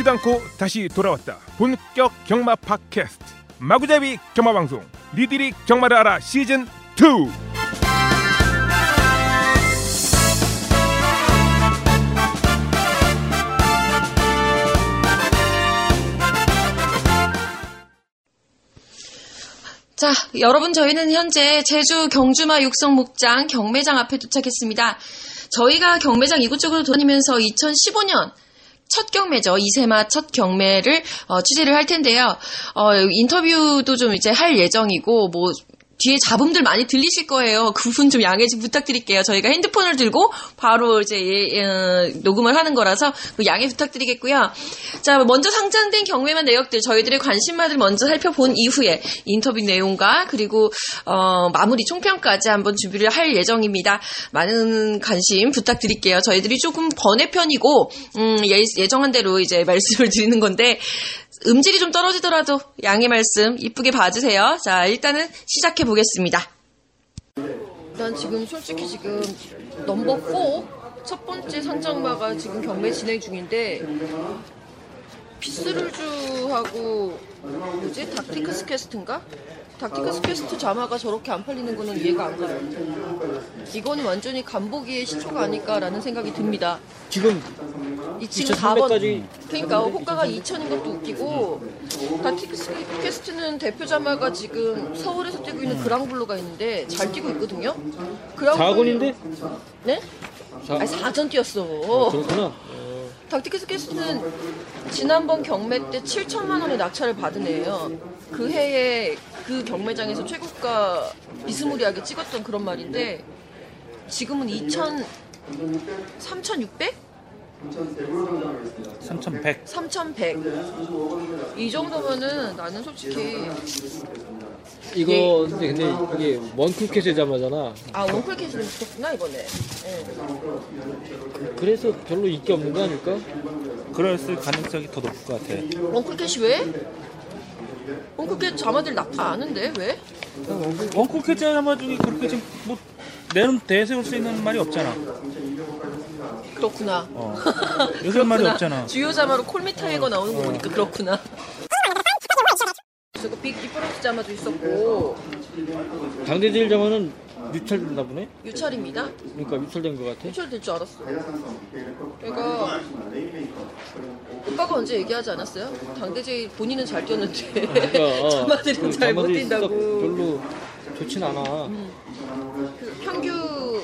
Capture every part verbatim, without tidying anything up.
죽지도 않고 다시 돌아왔다. 본격 경마 팟캐스트 마구잡이 경마 방송 니들이 경마를 알아 시즌 투. 자, 여러분 저희는 현재 제주 경주마 육성 목장 경매장 앞에 도착했습니다. 저희가 경매장 이곳저곳을 돌아다니면서 이천십오 년 첫 경매죠. 이세마 첫 경매를 어, 취재를 할 텐데요. 어, 인터뷰도 좀 이제 할 예정이고 뭐 뒤에 잡음들 많이 들리실 거예요. 그분 좀 양해 좀 부탁드릴게요. 저희가 핸드폰을 들고 바로 이제 예, 예, 녹음을 하는 거라서 양해 부탁드리겠고요. 자, 먼저 상장된 경매만 내역들 저희들의 관심만을 먼저 살펴본 이후에 인터뷰 내용과 그리고 어, 마무리 총평까지 한번 준비를 할 예정입니다. 많은 관심 부탁드릴게요. 저희들이 조금 번외 편이고 음, 예, 예정한 대로 이제 말씀을 드리는 건데. 음질이 좀 떨어지더라도 양해 말씀 이쁘게 봐주세요. 자, 일단은 시작해 보겠습니다. 난 지금 솔직히 지금 넘버 포 첫 번째 선정마가 지금 경매 진행 중인데 피스룰주하고 뭐지? 닥티컬 스퀘스트인가? 닥티컬 스퀘스트 자마가 저렇게 안 팔리는 거는 이해가 안 가요. 이거는 완전히 간보기의 시초가 아닐까라는 생각이 듭니다. 지금 이 지금 사 번까지 그러니까 호가가 이천인 것도 웃기고 닥티컬 스퀘스트는 대표 자마가 지금 서울에서 뛰고 있는 그랑블루가 있는데 잘 뛰고 있거든요. 사 권인데? 네? 사... 아니 사 전 뛰었어. 아, 그렇구나. 닥티컬 스퀘스트는 지난번 경매 때 칠천만 원의 낙찰을 받은 애예요. 그 해에 그 경매장에서 최고가 비스무리하게 찍었던 그런 말인데 지금은 이천, 삼천육백? 삼천백. 삼천백. 이 정도면은 나는 솔직히 이거 근데, 근데 이게 원클 캐시 자마잖아. 아 원클 캐시는 붙었구나 이번에. 네. 그래서 별로 인기 없는 거 아닐까? 그랬을 가능성이 더 높을 것 같아. 원클 캐시 왜? 원클 캐시 자마들 낙타 아는데 왜? 원클 캐시 자마 중에 그렇게 지금 뭐 내놓 대세울 수 있는 말이 없잖아. 그렇구나. 어. 요새 말이 없잖아. 주요 자마로 콜미 타이거 나오는 거 보니까 어. 그렇구나. 그리고 빅 디퍼런스 자마도 있었고. 당대제일 자마는 유찰된다 보네? 유찰입니다. 그러니까 유찰된 것 같아? 유찰될 줄 알았어. 내가 오빠가 언제 얘기하지 않았어요? 당대제일 본인은 잘 뛰었는데 그러니까, 어. 자마들은 잘 못 뛴다고. 별로 좋진 않아. 음. 그 평균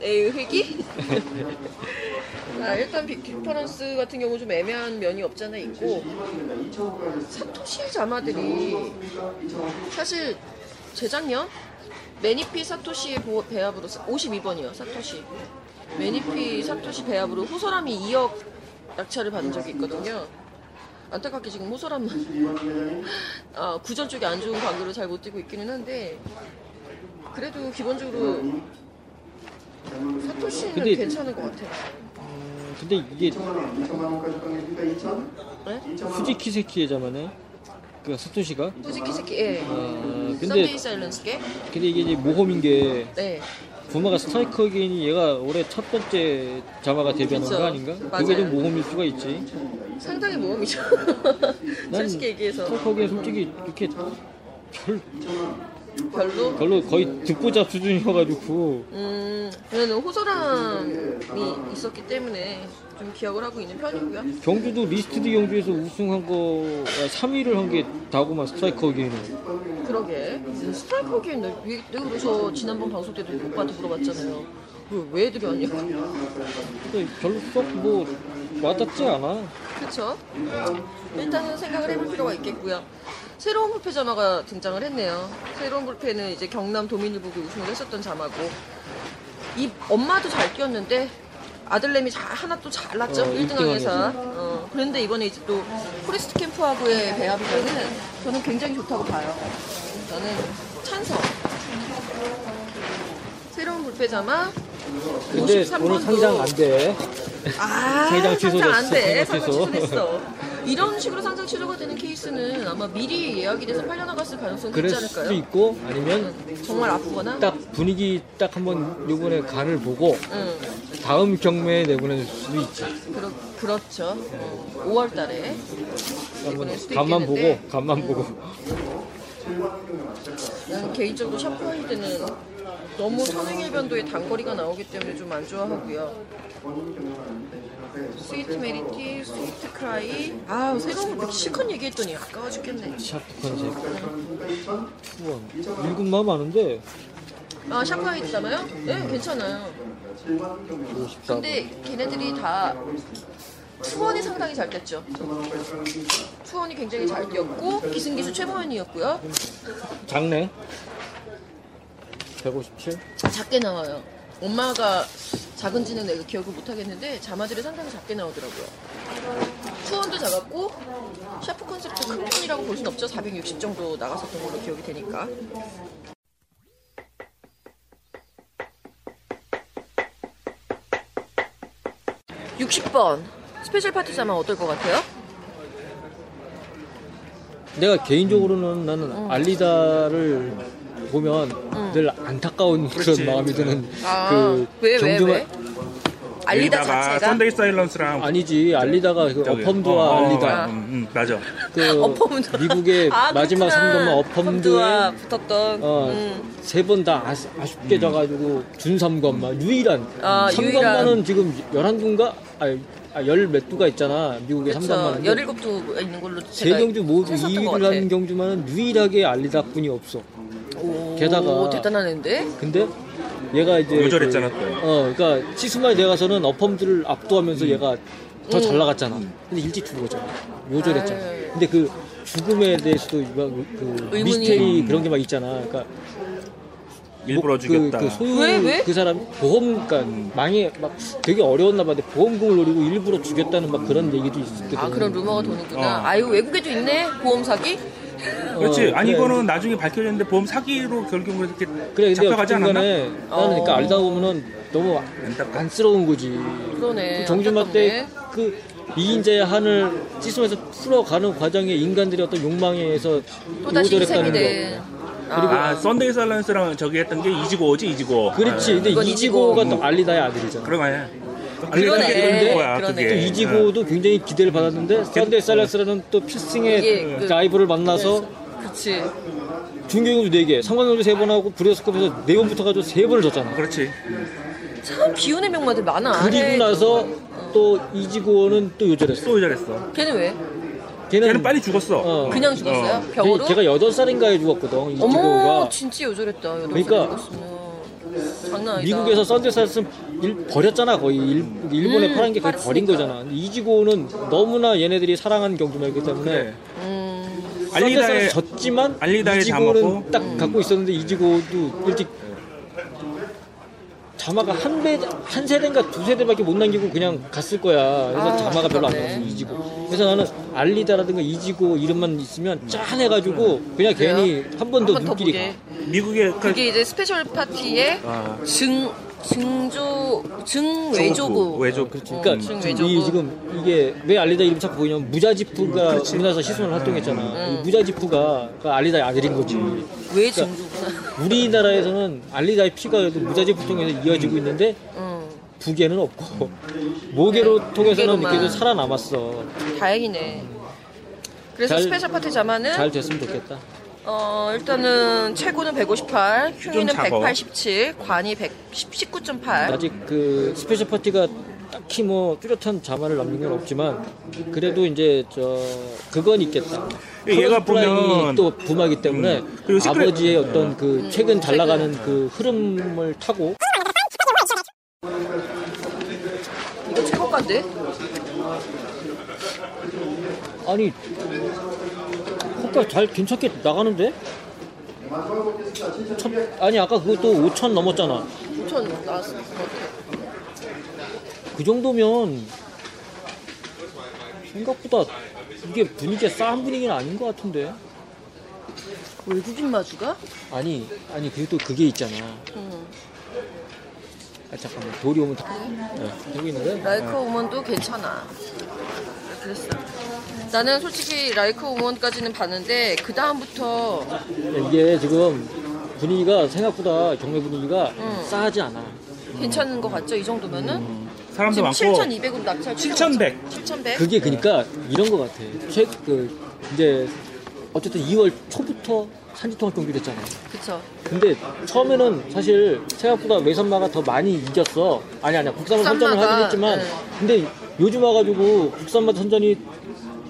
에이 회기? 아, 일단 빅 디퍼런스 같은 경우 좀 애매한 면이 없잖아 있고 사토시 자마들이 사실 재작년 매니피 사토시의 배합으로 오십이 번이요 사토시 매니피 사토시 배합으로 호소람이 이억 낙찰을 받은 적이 있거든요. 안타깝게 지금 호소람만 아, 구전 쪽이 안 좋은 관계로 잘 못 뛰고 있기는 한데 그래도 기본적으로 사토시는 근데, 괜찮은 것 같아요. 음, 근데 이게 네? 수지키 세키의 자마네. 그 사토시가 수지키 세키. 예. 아, 근데 사일런스게. 근데 이게 이제 모험인 게. 네. 부마가 스트라이크 허니 얘가 올해 첫 번째 자마가 데뷔하는 그쵸. 거 아닌가? 맞아요. 그게 좀 모험일 수가 있지. 상당히 모험이죠. 솔직히 얘기해서. 스트라이크 허니 솔직히 이렇게 별. 별로? 별로 거의 득보잡 수준이어가지고 음... 저는 호소람이 있었기 때문에 좀 기억을 하고 있는 편이고요. 경주도 리스트드 경주에서 우승한 거... 삼 위를 한 게 다구만 스트라이크 허니는 그러게 스트라이크 허니는 내가 그래서 지난번 방송 때도 오빠한테 물어봤잖아요. 왜, 왜 애들이 왔냐고. 근데 별로 썩 뭐... 와닿지 않아. 그쵸? 일단은 생각을 해볼 필요가 있겠고요. 새로운 불패 자마가 등장을 했네요. 새로운 불패는 이제 경남 도민일보고 우승을 했었던 자마고 이 엄마도 잘 뛰었는데 아들내미 하나 또 잘 났죠. 어, 일 등 항에서 어, 그런데 이번에 이제 또 포레스트 캠프하고의 배합이면은 저는 굉장히 좋다고 봐요. 저는 찬성. 새로운 불패 자마 근데 오늘 상장 안 돼. 아 상장 취소됐어. 상장 안 돼. 상장 취소됐어. 이런 식으로 상장 취소가 되는 케이스는 아마 미리 예약이 돼서 팔려나갔을 가능성이 있지 않을까요? 그럴 수도 있고, 아니면 정말 아프거나 딱 분위기 딱 한번 요번에 간을 보고 음. 다음 경매에 내보낼 수도 있지. 그러, 그렇죠. 음. 오월 달에 내보낼 수도 간만 있겠는데. 보고, 간만 음. 보고. 난 개인적으로 샤프하이드는 너무 선행일변도의 단거리가 나오기 때문에 좀 안 좋아하고요. 스위트 메리티, 스위트 크라이. 아, 새로운 거 멕시컨 얘기했더니 아까워 죽겠네. 샤프하이드. 우와, 읽은 마 많은데. 아, 샤프하이드잖아요? 네, 괜찮아요. 근데 걔네들이 다 투원이 상당히 잘 됐죠. 투원이 굉장히 잘 뛰었고 기승기수 최보현이었고요. 작네. 백오십칠? 작게 나와요. 엄마가 작은지는 내가 기억을 못하겠는데 자마들이 상당히 작게 나오더라고요. 투원도 작았고 샤프 컨셉도 큰 편이라고 볼 순 없죠. 사백육십 정도 나갔었던 걸로 기억이 되니까. 육십 번 스페셜 파티 자만 어떨 것 같아요? 내가 개인적으로는 나는 음. 알리다를 보면 음. 늘 안타까운 그런 마음이 드는. 아, 그 왜, 정중한... 왜, 왜? 알리다 자체가? 선데이 사일런스랑 아니지. 알리다가 그 어펌드와 어, 어, 알리다. 아. 음, 음, 맞아. 그 어펌드. 미국의 아, 마지막 삼 점만 어펌드와 붙었던 어, 음. 세 번 다 아쉽게 음. 져가지고 준 삼 관만 유일한 아, 삼 관만은 지금 열한 군가? 아니 아, 열 몇 두가 있잖아. 미국에 삼 관만. 열일곱 두 있는 걸로 제 경주 모두 이 위를 하는 경주만은 유일하게 알리다 뿐이 없어. 오, 게다가 대단한데? 근데 얘가 이제 요절했잖아. 그, 어, 그러니까 치수만 돼가서는 어펌들을 압도하면서 음. 얘가 더 잘 나갔잖아. 음. 근데 일찍 죽은 거잖아. 요절했잖아. 아유. 근데 그 죽음에 대해서도 그 의문이... 미스테리 그런 게 막 있잖아. 그러니까 일부러 죽였다. 그, 그 소유 왜, 왜? 그 사람 보험, 그러니까 망해 막 되게 어려웠나 봐. 보험금을 노리고 일부러 죽였다는 막 그런 얘기도 있었거든. 아, 그런 루머가 도는구나. 어. 아유, 외국에도 있네. 보험 사기. 그렇지. 어, 아니 그래. 이거는 나중에 밝혀졌는데 보험 사기로 결국은 이렇게 그래, 잡혀가지 않았나? 나는 어. 그러니까 알다 보면은 너무 안쓰러운 거지. 그러네. 정준마 때 그 이인자의 한을 찌수면서 풀어가는 과정에 인간들이 어떤 욕망에 의해서 노절했다는 거. 그리고 아, 썬데이 살런스랑 저기 했던 게 이지고지, 이지고. 그렇지. 근데 이지고가 또 알리다의 아들이잖아. 그러네. 그러네. 거야, 그러네. 또 이지고도 네. 굉장히 기대를 받았는데 썬데이 살런스라는 또 필승의 그, 라이브를 만나서 그렇지. 중경도 네 개, 상관경도 세 번 하고 브레스컵에서 네 번 붙어가지고 세 번을 졌잖아. 그렇지. 참 비운의 명마들 많아. 그리고 에이, 나서 어. 또 이지고는 또 요절했어. 또 요절했어. 걔는 왜? 걔는, 걔는 빨리 죽었어. 어. 그냥 죽었어요? 어. 병으로? 걔가 여덟 살인가에 죽었거든. 이지고가. 어머, 진짜 요절했다. 여덟 살에 그러니까, 죽었으면. 장난 아니다. 미국에서 썬데살스는 버렸잖아. 거의 음. 일본에 음, 파란 게 거의 버린 거잖아. 이지고는 너무나 얘네들이 사랑하는 경주마이기 때문에 음. 썬데살스 졌지만 이지고는 딱 음. 갖고 있었는데 이지고도 일찍 자마가 한, 배, 한 세대인가 두 세대밖에 못 남기고 그냥 갔을 거야. 그래서 아, 자마가 별로 안 나왔어, 이지고. 그래서 나는 알리다라든가 이지고 이름만 있으면 짠해가지고 그냥 괜히 한 번 더 눈길이 가. 미국에 그게 이제 스페셜 파티의 아. 증, 증조, 증외조부. 외조, 그렇지. 그러니까 증외조부. 이 지금 이게 왜 알리다 이름 자꾸 보이냐면 무자지푸가 우리나라에서 시선을 활동했잖아. 음. 이 무자지푸가 그러니까 알리다의 아들인 거지. 음. 왜 증조부가? 그러니까 우리나라에서는 알리다의 피가 무자지푸 통해서 이어지고 있는데 음. 부계는 없고 모계로 네. 통해서는 이렇게 살아남았어. 다행이네. 그래서 잘, 스페셜 파티 자만은 잘 됐으면 좋겠다. 어, 일단은 최고는 백오십팔, 흉위는 백팔십칠, 관이 백십구 점 팔. 아직 그 스페셜 파티가 딱히 뭐 뚜렷한 자만을 남긴 건 없지만 그래도 이제 저 그건 있겠다. 얘가 보면 또 붐하기 때문에 음. 아버지의 어떤 그 최근 잘 나가는 그 흐름을 타고. 이거 최고가인데? 아니. 아까 잘 괜찮게 나가는데? 첫, 아니 아까 그것도 오천 넘었잖아. 오천 나왔을 것 같아. 그 정도면 생각보다 이게 분위기가 싸한 분위기는 아닌 것 같은데. 외국인 마주가? 아니 아니 그리고 또 그게 있잖아. 음. 아 잠깐만 돌이 오면 다. 네. 네. 여기 있는데? 라이크 오먼도 괜찮아. 그랬어. 나는 솔직히 라이크 오먼까지는 봤는데 그 다음부터 이게 지금 분위기가 생각보다 경매 분위기가 응. 싸하지 않아. 괜찮은 거 같죠? 이 정도면은? 음. 사람도 많고 칠천이백으로 낙찰 칠천백 칠천백 그게 그니까 이런 거 같아. 최, 그 이제 어쨌든 이월 초부터 산지통합 경기 됐잖아. 그쵸. 근데 처음에는 사실 생각보다 외산마가 더 많이 이겼어. 아니 아니야 국산마 선전을 하긴 했지만 네. 근데 요즘 와가지고 국산마 선전이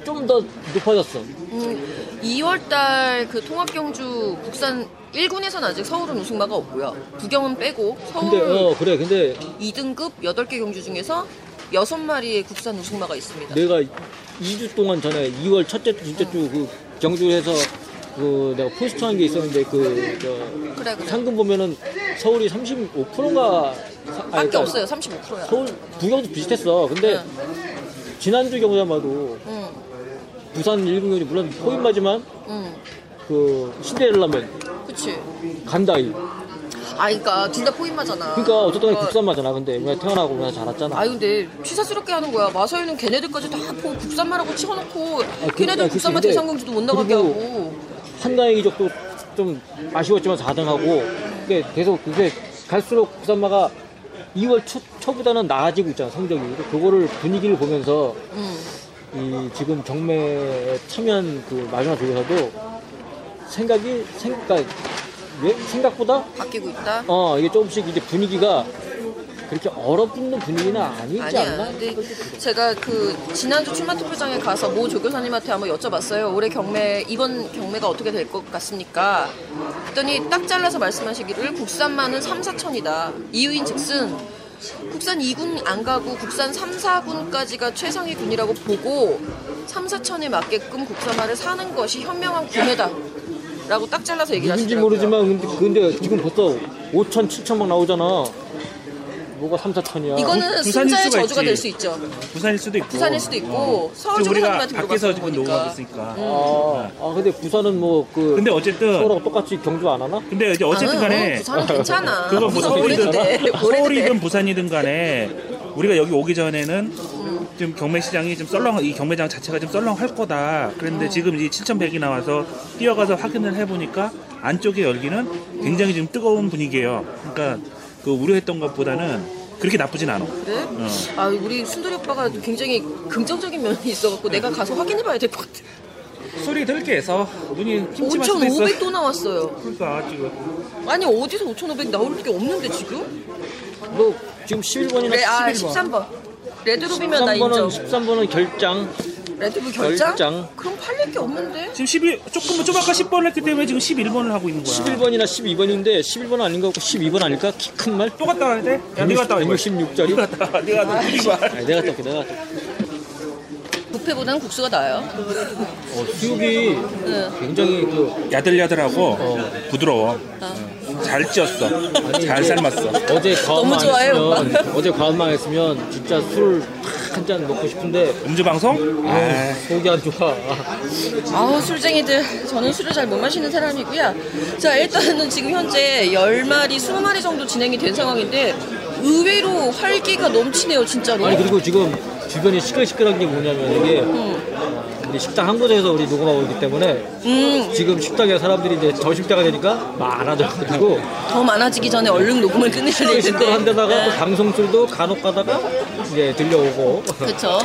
좀 더 높아졌어. 음, 이월달 그 통합경주 국산 일 군에선 아직 서울은 우승마가 없고요. 부경은 빼고 서울 근데, 어, 그래, 근데 이 등급 여덟 개 경주 중에서 여섯 마리의 국산 우승마가 있습니다. 내가 이 주 동안 전에 이월 첫째 주, 둘째 주 응. 그 경주에서 그 내가 포스트한 게 있었는데 그 저 그래, 그래. 상금 보면은 서울이 삼십오 퍼센트인가 밖에 그러니까 없어요. 삼십오 퍼센트야. 서울 부경도 비슷했어. 근데 응. 지난주 경주만 봐도 응. 부산 일 군 경주 물론 포인마지만 응. 그 신데렐라맨 그치 간다이 아 그니까 둘 다 포인마잖아. 그니까 어쨌든 그러니까... 국산마잖아. 근데 우리가 태어나고 우리가 자랐잖아. 아 근데 취사스럽게 하는 거야. 마사유는 걔네들까지 다 보고 국산마라고 치워놓고 아, 그, 걔네들 아, 국산마 대상공주도 못 나가게 하고 한강의 기적도 좀 아쉬웠지만 사 등하고 그게 계속 그게 갈수록 국산마가 이월 초, 초보다는 나아지고 있잖아 성적이. 그거를 분위기를 보면서 음. 이 지금 경매에 참여한 그 마지막 조교사도 생각이 생각 왜? 생각보다 바뀌고 있다. 어 이게 조금씩 이제 분위기가 그렇게 얼어붙는 분위기는 아니지 아니야. 않나? 근데 제가 그 지난주 출마투표장에 가서 모 조교사님한테 한번 여쭤봤어요. 올해 경매 이번 경매가 어떻게 될 것 같습니까? 그랬더니 딱 잘라서 말씀하시기를 국산만은 삼, 사천이다. 이유인즉슨 국산 이 군 안 가고 국산 삼, 사군까지가 최상위 군이라고 보고 삼, 사천에 맞게끔 국산마를 사는 것이 현명한 구매다. 라고 딱 잘라서 얘기를 하시더라고요. 누군지 모르지만 근데, 근데 지금 벌써 오천, 칠천 막 나오잖아. 뭐가 삼, 사천이야. 이거는 승자의 저주가 될 수 있죠. 부산일 수도 있고. 부산일 수도 있고. 어. 서울 조교사님한테 물어봤던 거니까. 음. 아, 아 근데 부산은 뭐 그. 근데 어쨌든 서울하고 똑같이 경주 안 하나? 근데 이제 어쨌든간에. 아, 응, 부산은 괜찮아. 그거 뭐 서울이든 서울이든 부산이든간에 우리가 여기 오기 전에는 음. 좀 경매 시장이 좀 썰렁 이 경매장 자체가 좀 썰렁할 거다. 그런데 음. 지금 이 칠천백이 나와서 뛰어가서 확인을 해보니까 안쪽에 열기는 굉장히 지금 뜨거운 분위기예요. 그러니까. 그 우려했던 것보다는 그렇게 나쁘진 않아. 그래? 어. 아 우리 순돌이 오빠가 굉장히 긍정적인 면이 있어갖고 네. 내가 가서 확인해봐야 될 것 같아. 소리 들게 해서 눈이 침침할 수도 있어. 오천오백 또 나왔어요. 그러니까 지금. 아니 어디서 오천오백 나올 게 없는데 지금? 너 지금 십일 번이나 레, 십일 번. 아 십삼 번. 레드롭이면 나 인정. 십삼 번은 결장. 레드롭 결장? 결장? 그럼 팔릴 게 없는데? 지금 십일 조금 쪼박까 십 번을 했기 때문에 지금 십일 번을 하고 있는 거야. 십일 번이나 십이 번인데 십일 번은 아닌 것 같고 십이 번 아닐까? 키 큰 말? 또 갔다 와야 돼? 야 네가 갔다 와. 백육십육 짜리? 네가 갔다 와. 네가 갔다 와. 내가 갔다 올게. 내가 갔다 올게. 뷔페보다는 국수가 나아요. 어, 수육이 네. 굉장히 그 야들야들하고 어. 부드러워. 아. 잘 찌었어. 아니, 잘 삶았어. 어제 과음만 했으면 어제 과음만 했으면 진짜 술 한 잔 먹고 싶은데 음주 방송? 아, 속이 안 좋아. 아우 술쟁이들. 저는 술을 잘 못 마시는 사람이고요. 자 일단은 지금 현재 열 마리, 스무 마리 정도 진행이 된 상황인데 의외로 활기가 넘치네요 진짜로. 아니 그리고 지금 주변이 시끌시끌한 게 뭐냐면 이게 음. 우리 식당 한 곳에서 우리 녹음하고 있기 때문에 음. 지금 식당에 사람들이 이제 점심때가 되니까 많아져가지고 더 많아지기 전에 얼른 녹음을 끊어야 되는데 시끌시끌한 데다가 또 방송술도 간혹 가다가 이제 들려오고 그쵸.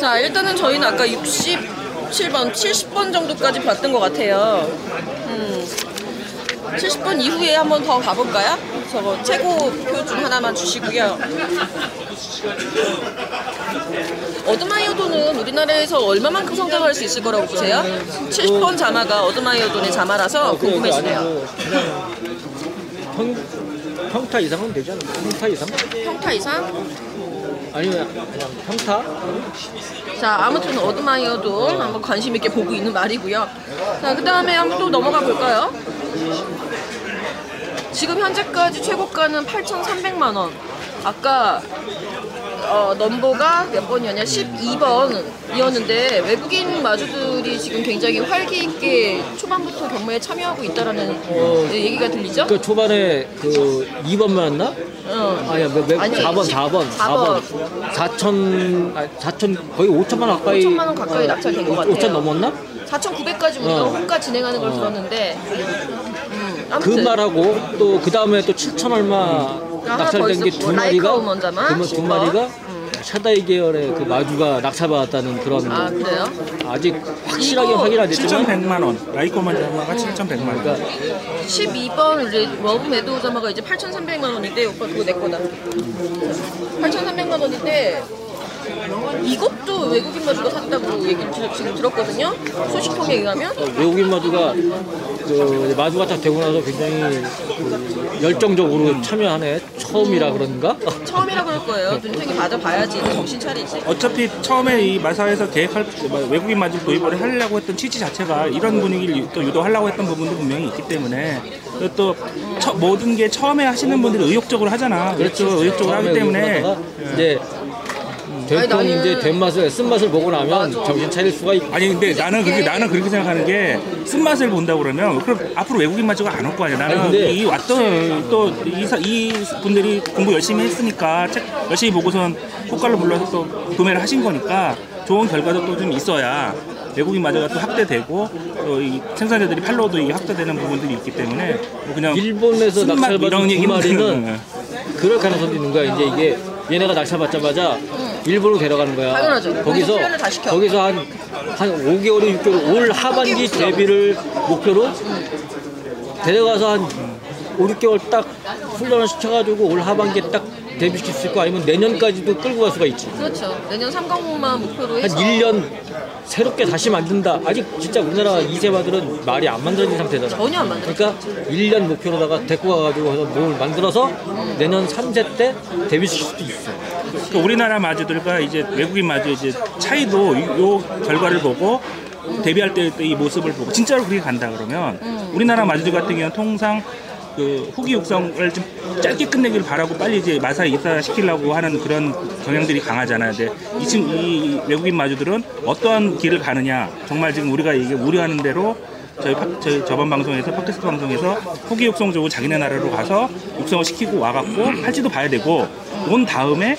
자 일단은 저희는 아까 육십칠 번, 칠십 번 정도까지 봤던 것 같아요. 음. 칠십 번 이후에 한번 더 가볼까요? 저거 최고표 중 하나만 주시고요. 어드마이어도는 우리나라에서 얼마만큼 성장할 수 있을 거라고 보세요? 칠십 번 자마가 어드마이어도의 자마라서 어, 그래, 궁금해지네요. 평, 평타 이상은 되지 않나? 평타 이상? 평타 이상? 아니면 그냥 평타? 자 아무튼 어드마이어도 한번 관심 있게 보고 있는 말이고요. 자 그 다음에 한번 또 넘어가 볼까요? 지금 현재까지 최고가는 팔천삼백만 원. 아까 어, 넘버가 몇 번이었냐? 십이 번이었는데 외국인 마주들이 지금 굉장히 활기 있게 초반부터 경매에 참여하고 있다라는 어, 얘기가 들리죠? 그 초반에 그 이 번만 했나? 어. 아니야, 몇, 몇, 아니, 사 번, 사 번, 사 번. 사천, 사천, 거의 오천만 원 가까이. 오천만 원 가까이 낙찰된 것 같아요. 오천 넘었나? 사천구백까지 우리가 어. 호가 진행하는 걸 어. 들었는데. 음, 그 말하고 또 그 다음에 또 칠천 얼마. 낙찰된 게 두 마리가 두 마리가 샤다이 계열의 그 마주가 낙찰받았다는 그런. 아 그래요? 아직 확실하게 확인 안 됐지만 칠천백만 원 라이크 오먼 자마가 칠천백만 원. 그러니까 십이 번 우리 러브 매드 자마가 이제 팔천삼백만 원인데 오빠 그거 내 거다. 팔천삼백만 원인데 이것도 외국인 마주가 샀다고 얘기를 지금 들었거든요. 소식통에 의하면 외국인 마주가 그 마주가 딱 되고 나서 굉장히 그 열정적으로 참여하네. 처음이라 그런가? 처음이라 그럴 거예요. 눈탱이 받아봐야지 정신 차리지. 어차피 처음에 이 마사에서 계획할 외국인 마주 도입을 하려고 했던 취지 자체가 이런 분위기를 또 유도하려고 했던 부분도 분명히 있기 때문에 또 처, 모든 게 처음에 하시는 분들이 의욕적으로 하잖아. 그렇죠. 의욕적으로 하기 때문에 이제 된 이제 된 맛을 쓴 맛을 보고 나면 맞아. 정신 차릴 수가 있. 아니 근데 나는 그게 나는 그렇게 생각하는 게 쓴 맛을 본다 그러면 그럼 앞으로 외국인 마주가 안 올 거 아니야. 나는 아니, 근데... 이 왔던 또 이 이 분들이 공부 열심히 했으니까 책 열심히 보고선 호가를 불러서 또 구매를 하신 거니까 좋은 결과도 또 좀 있어야 외국인 마저가 또 확대되고 또 이 생산자들이 팔로워도 이게 확대되는 부분들이 있기 때문에 뭐 그냥 일본에서 낙찰받은 두 마리는 그럴 가능성도 있는 거야. 이제 이게 얘네가 낙찰받자마자 일부러 데려가는 거야. 당연하죠. 거기서 거기서 한 한 오 개월에 육 개월 올 하반기 대비를 목표로 데려가서 한 오, 육 개월 딱 훈련을 시켜가지고 올 하반기에 딱 데뷔시킬 수 있고 아니면 내년까지도 끌고 갈 수가 있지. 그렇죠. 내년 삼강만 목표로 해서 한 일 년 새롭게 다시 만든다. 아직 진짜 우리나라 이 세 마들은 말이 안 만들어진 상태잖아. 전혀 안 만들어진 그러니까 일 년 목표로다가 데리고 가가지고 몸을 만들어서 내년 삼 세 때 데뷔시킬 수도 있어. 그러니까 우리나라 마주들과 이제 외국인 마주 이제 차이도 요 결과를 보고 데뷔할 때 이 모습을 보고 진짜로 그렇게 간다 그러면 음. 우리나라 마주들 같은 경우는 통상 그 후기 육성을 좀 짧게 끝내기를 바라고 빨리 이제 마사 입사시키려고 하는 그런 경향들이 강하잖아요. 근데 이, 이 외국인 마주들은 어떠한 길을 가느냐 정말 지금 우리가 이게 우려하는 대로 저희, 파, 저희 저번 방송에서 팟캐스트 방송에서 후기 육성적으로 자기네 나라로 가서 육성을 시키고 와갖고 할지도 봐야 되고 온 다음에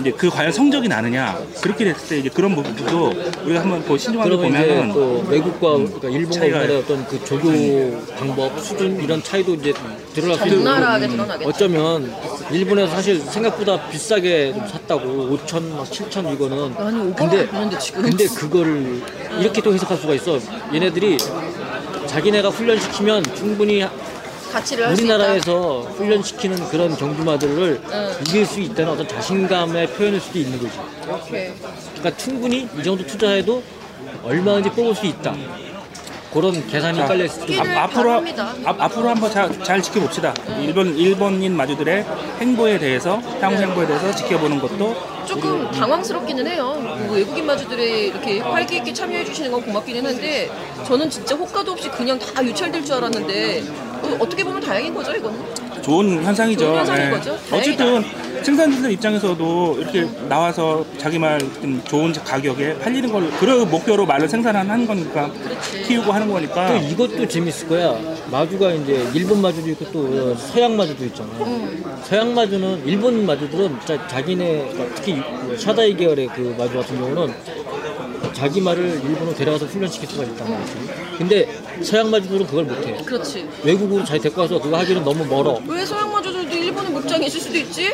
이제 그 과연 성적이 나느냐 그렇게 됐을 때 이제 그런 부분도 우리가 한번 더 신중하게 보면은 또 외국과 음, 그러니까 일본과 우리나라의 어떤 그 조교 음. 방법 수준 이런 차이도 이제 드러날 수 있는 어쩌면 일본에서 사실 생각보다 비싸게 좀 샀다고 오천 막 칠천 이거는 아니, 근데 근데 그거를 이렇게 또 해석할 수가 있어. 얘네들이 자기네가 훈련시키면 충분히 우리나라에서 훈련시키는 그런 경주마들을 응. 이길 수 있다는 어떤 자신감의 표현일 수도 있는 거지. 오케이. 그러니까 충분히 이 정도 투자해도 얼마든지 뽑을 수 있다. 그런 계산이 깔려있을 수도 있다. 앞으로, 앞으로 한번 자, 잘 지켜봅시다. 응. 일본, 일본인 마주들의 행보에 대해서, 향후 네. 행보에 대해서 지켜보는 것도 조금 당황스럽기는 해요. 외국인 마주들이 이렇게 활기 있게 참여해 주시는 건 고맙기는 한데 저는 진짜 호가도 없이 그냥 다 유찰될 줄 알았는데 어떻게 보면 다행인 거죠, 이거는? 좋은 현상이죠. 좋은 현상인 네. 거죠. 어쨌든 생산자들 입장에서도 이렇게 음. 나와서 자기 말 좋은 가격에 팔리는 걸 그런 목표로 말을 생산하는 거니까 그렇지. 키우고 하는 거니까. 또 이것도 재밌을 거야. 마주가 이제 일본 마주도 있고 또 서양 마주도 있잖아. 음. 서양 마주는 일본 마주들은 자, 자기네 특히 샤다이 계열의 그 마주 같은 경우는 자기 말을 일본으로 데려가서 훈련시킬 수가 있다는 거지. 음. 근데 서양 마주들은 그걸 못해. 그렇지. 외국으로 잘 데리고 와서 그거 하기는 너무 멀어. 왜 서양 마주들도 일본의 목장이 있을 수도 있지?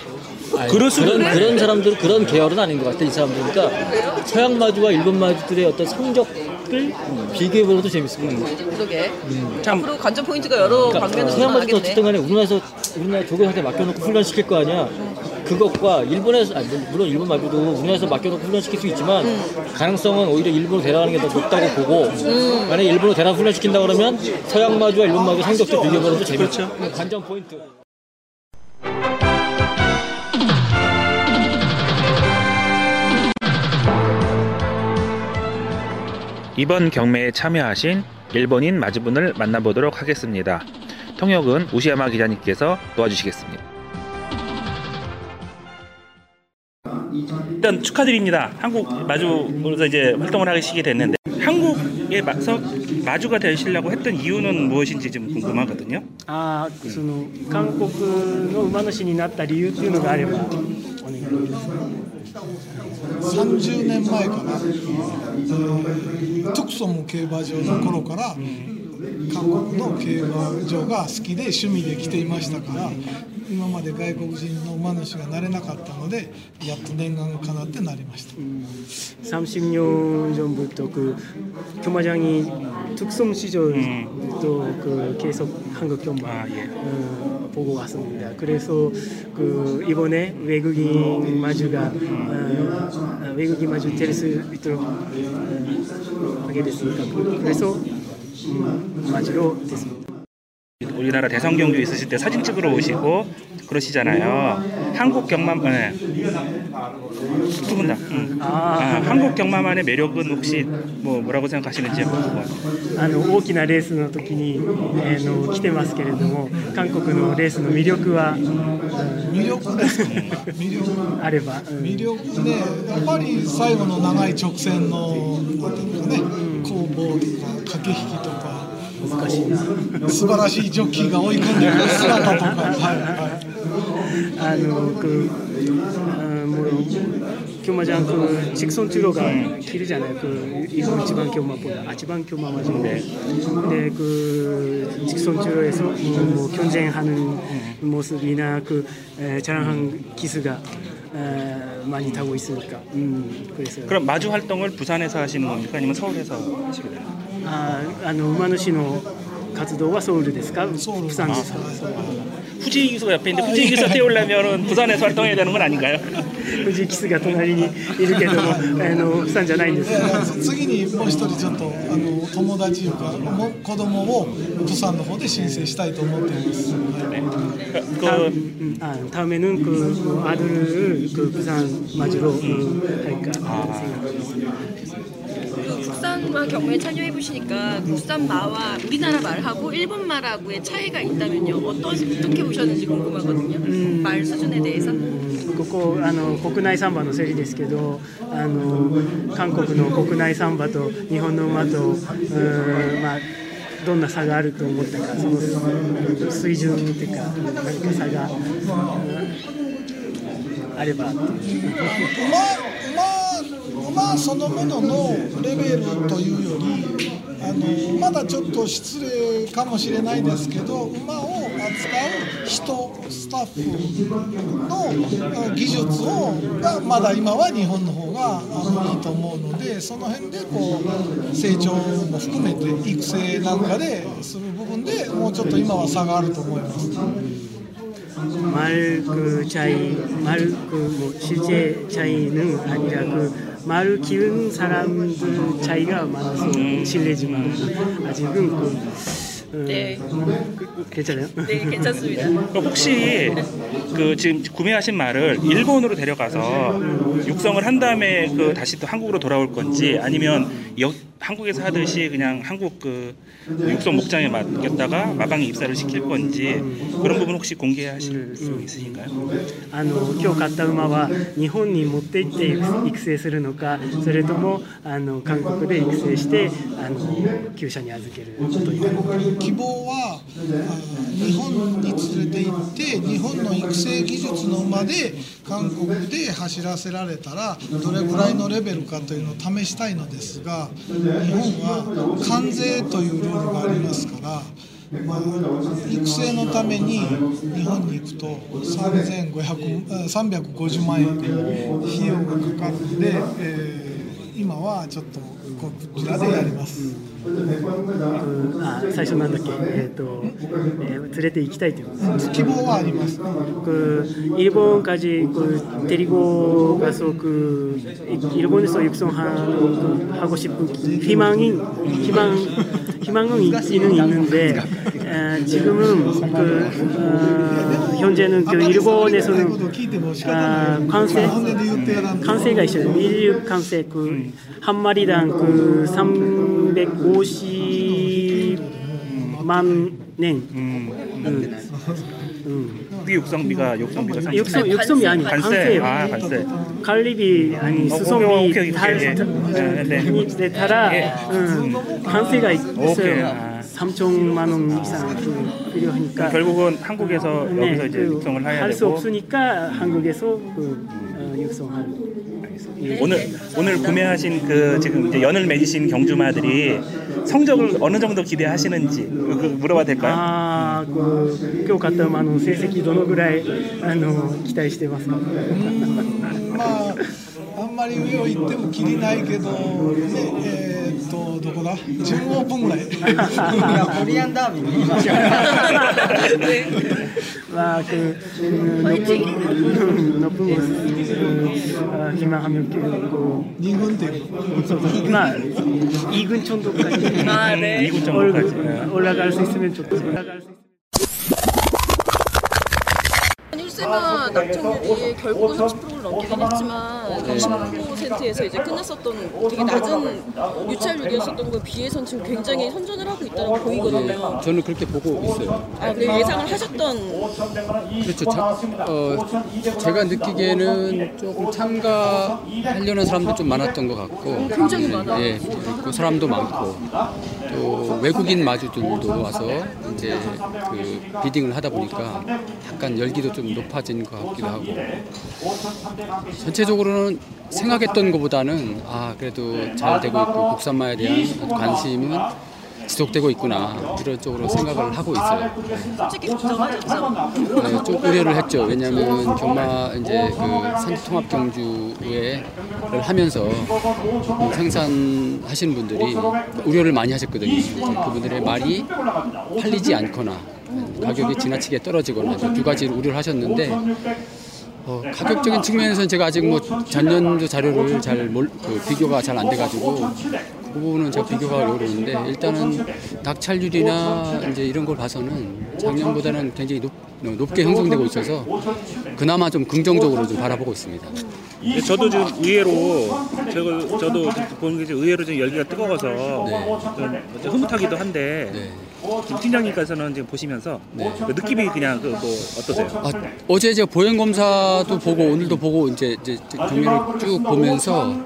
아니, 그럴 수도 그런, 그래? 그런 사람들은 그런 계열은 아닌 것 같아. 이 사람들. 그러니까 서양 마주와 일본 마주들의 어떤 성적을 음. 비교해보고도 재밌습니다. 음. 그러게. 음. 참. 앞으로 관전 포인트가 여러 그러니까 방면에서 서양 마주도 어쨌든 간에 우리나라에서 우리나라 조교한테 맡겨놓고 훈련시킬 거 아니야. 음. 그것과 일본에서 아니, 물론 일본 마주도 우리나라에서 맡겨놓고 훈련시킬 수 있지만 음. 가능성은 오히려 일본으로 데려가는 게 더 높다고 보고 음. 만약에 일본으로 데려가 훈련시킨다 그러면 서양 마주와 일본 마주 성적도 비교해보는 것도 재밌죠. 그렇죠. 관전 포인트. 이번 경매에 참여하신 일본인 마주분을 만나보도록 하겠습니다. 통역은 우시야마 기자님께서 도와주시겠습니다. 일단 축하드립니다. 한국 마주로서 이제 활동을 하시게 됐는데 한국에 와서 마주가 되시려고 했던 이유는 무엇인지 좀 궁금하거든요. 아, 그 한국의 우마노시니 났다 이유っていうのが あれば 삼십 년前 かな特産競馬場の頃から 韓国の競馬場が好きで趣味で来ていましたから今まで外国人の馬主がなれなかったのでやっと念願が叶ってなりました。 삼십 년 전부터 그 경마장이 특성 시절 또 그 계속 한국 경마 어, 보고 왔습니다. 그래서 그 이번에 외국인 마주가 어, 외국인 마주 될 수 있도록 어, 하게 됐으니까 그래서 음, 맞으로 됐습니다. 우리나라 대선 경주 있으실 때 사진 찍으러 오시고 그러시잖아요. 한국 경마 네. 두 분 다. 응. 아, 아, 한국 경마만의 매력은 혹시 뭐 뭐라고 생각하시는지 궁금합니다. 아, 大きなレースの時に来てますけれども韓国のレースの魅力は魅力ですね。魅力ね。やっぱり最後の長い直線のなんていうかね、こう、もう駆け引きとか。 難しいな素晴らしいジョッキーが多い感じがするなとか。あの、그、もう、競馬場그 직선 주로가 길잖아요。그 일본 지방競馬보다 지방競馬場で、で、그 직선 주로에서もう견제하는 모습이나 그 자랑한 기수가 많이 타고 있으니까。그럼 마주 활동을 부산에서 하시는 겁니까? 아니면 서울에서 하시게 돼요? 아, 우마노시노 가즈도가 서울이데스까? 부산에서. 후지 기수가 옆에 있는데 후지 기수 태우려면은 부산에서 활동해야 되는 건 아닌가요? 후지 기수가隣に いるけども、あの 부산じゃないんです。次にもう一人ちょっとあの友達とか子供を부산の方で申請したいと思っています。ね。그 다음에는 그 아들을 그 부산 마주로 할까. 국산마 경우에 참여해보시니까 국산마와 우리나라 말하고 일본 말하고의 차이가 있다면요 어떠시, 어떻게 보셨는지 궁금하거든요. 음, 말 수준에 대해서. ここあの国内サンバの競りですけど、あの韓国の国内サンバと日本の馬とまあどんな差があると思ったか、その水準っていうか何か差があれば。 馬そのもののレベルというよりあのまだちょっと失礼かもしれないですけど馬を扱う人スタッフの技術をがまだ今は日本の方がいいと思うのでその辺でこう成長も含めて育成なんかでする部分でもうちょっと今は差があると思います。 말 그 차이, 말 그 뭐 실제 차이는 아니라 그 말을 키우는 사람들 차이가 많아서 실례지만 아직은 그. 네. 그, 괜찮아요? 네, 괜찮습니다. 혹시 그 지금 구매하신 말을 일본으로 데려가서 육성을 한 다음에 그 다시 또 한국으로 돌아올 건지 아니면 여, 한국에서 하듯이 그냥 한국 그 육성 목장에 맡겼다가 마방에 입사를 시킬 건지 그런 부분 혹시 공개하실 수 있으신가요? 아, 오늘 갔다 우마와 일본에 모테이테 육성するのか, それともあの韓国で 育成してあの厩舎に預けることになるのか。 希望は日本に連れて行って日本の育成技術の馬で韓国で走らせられたらどれくらいのレベルかというのを試したいのですが日本は関税というルールがありますから。 まあ、育成のために日本に行くとさんぜんごひゃく、さんびゃくごじゅうまんえんという費用がかかるので、えー、今はちょっとこちらでやります。あ、最初なんだっけ、えっと、えー、連れて行きたいという希望はあります。日本からテリゴがすごく日本でそういう育成をハゴシップ肥満に肥満희망은 있기는 있는데 아, 지금은 그, 어, 현재는 그 일본에서는 아, 관세 관세가 있어요. 밀 관세 그 한 마리당 그 삼백오십만 엔. 음. 그게 육성비가 육성비가 삼. 육성 육성이 아니 관세. 아 관세. 갈리비 아니 수성비 달네 따라 관세가 있어요. 삼천만 원 이상 필요하니까. 결국은 한국에서 네, 여기서 이제 그 육성을 해야 할 수 없으니까 한국에서 그 어, 육성할. 예. 오늘 오늘 구매하신 그 지금 이제 연을 맺으신 경주마들이 성적을 어느 정도 기대하시는지 그 물어봐도 될까요? 아, 그今日買った馬の成績どのぐらいあの期待してますか? あんまり上を行ってもきりないけど、ね、えー、っとどこだ？準オープンぐらい。オリアンダービーにいました。まあ、그 높은 희망하면 그리고 이군 대구. 나 이군 정도까지. 아, 네. 이군 정도까지 올라갈 수 있으면 좋지. 올라갈 수. 일 세마 낙찰률이 결국은 삼십 퍼센트를 넘기긴 했지만 삼십오 퍼센트에서 이제 끝났었던 되게 낮은 유찰률이었던 거에 비해서는 지금 굉장히 선전을 하고 있다고 보이거든요. 네, 저는 그렇게 보고 있어요. 아, 그래요? 예상을 하셨던? 그렇죠. 자, 어, 제가 느끼기에는 조금 참가하려는 사람도 좀 많았던 것 같고 어, 굉장히 많아요. 예, 그 사람도 많고 또 외국인 마주들도 와서 이제 그 비딩을 하다 보니까 약간 열기도 좀 높아진 것 같기도 하고 전체적으로는 생각했던 것보다는 아 그래도 잘 되고 있고 국산마에 대한 관심은 지속되고 있구나 이런 쪽으로 생각을 하고 있어요. 솔직히 걱정하셨죠? 네, 좀 우려를 했죠. 왜냐하면 경마 이제 그 산지통합 경주회를 하면서 생산하시는 분들이 우려를 많이 하셨거든요. 그분들의 말이 팔리지 않거나 가격이 지나치게 떨어지거나 두 가지를 우려를 하셨는데 어, 가격적인 측면에서는 제가 아직 뭐 작년도 자료를 잘 몰, 그 비교가 잘 안 돼가지고 그 부분은 제가 비교가 어려운데 일단은 낙찰률이나 이제 이런 걸 봐서는 작년보다는 굉장히 높, 높게 형성되고 있어서 그나마 좀 긍정적으로 좀 바라보고 있습니다. 네, 저도 지금 의외로 제가, 저도 보는 게 지금 의외로 지금 열기가 뜨거워서 네. 좀 흐뭇하기도 한데. 네. 김 팀장님께서는 지금 보시면서 네. 그 느낌이 그냥 그 뭐 어떠세요? 아, 어제 제가 보행 검사도 보고 오늘도 보고 이제 이제 경기를 쭉 보면서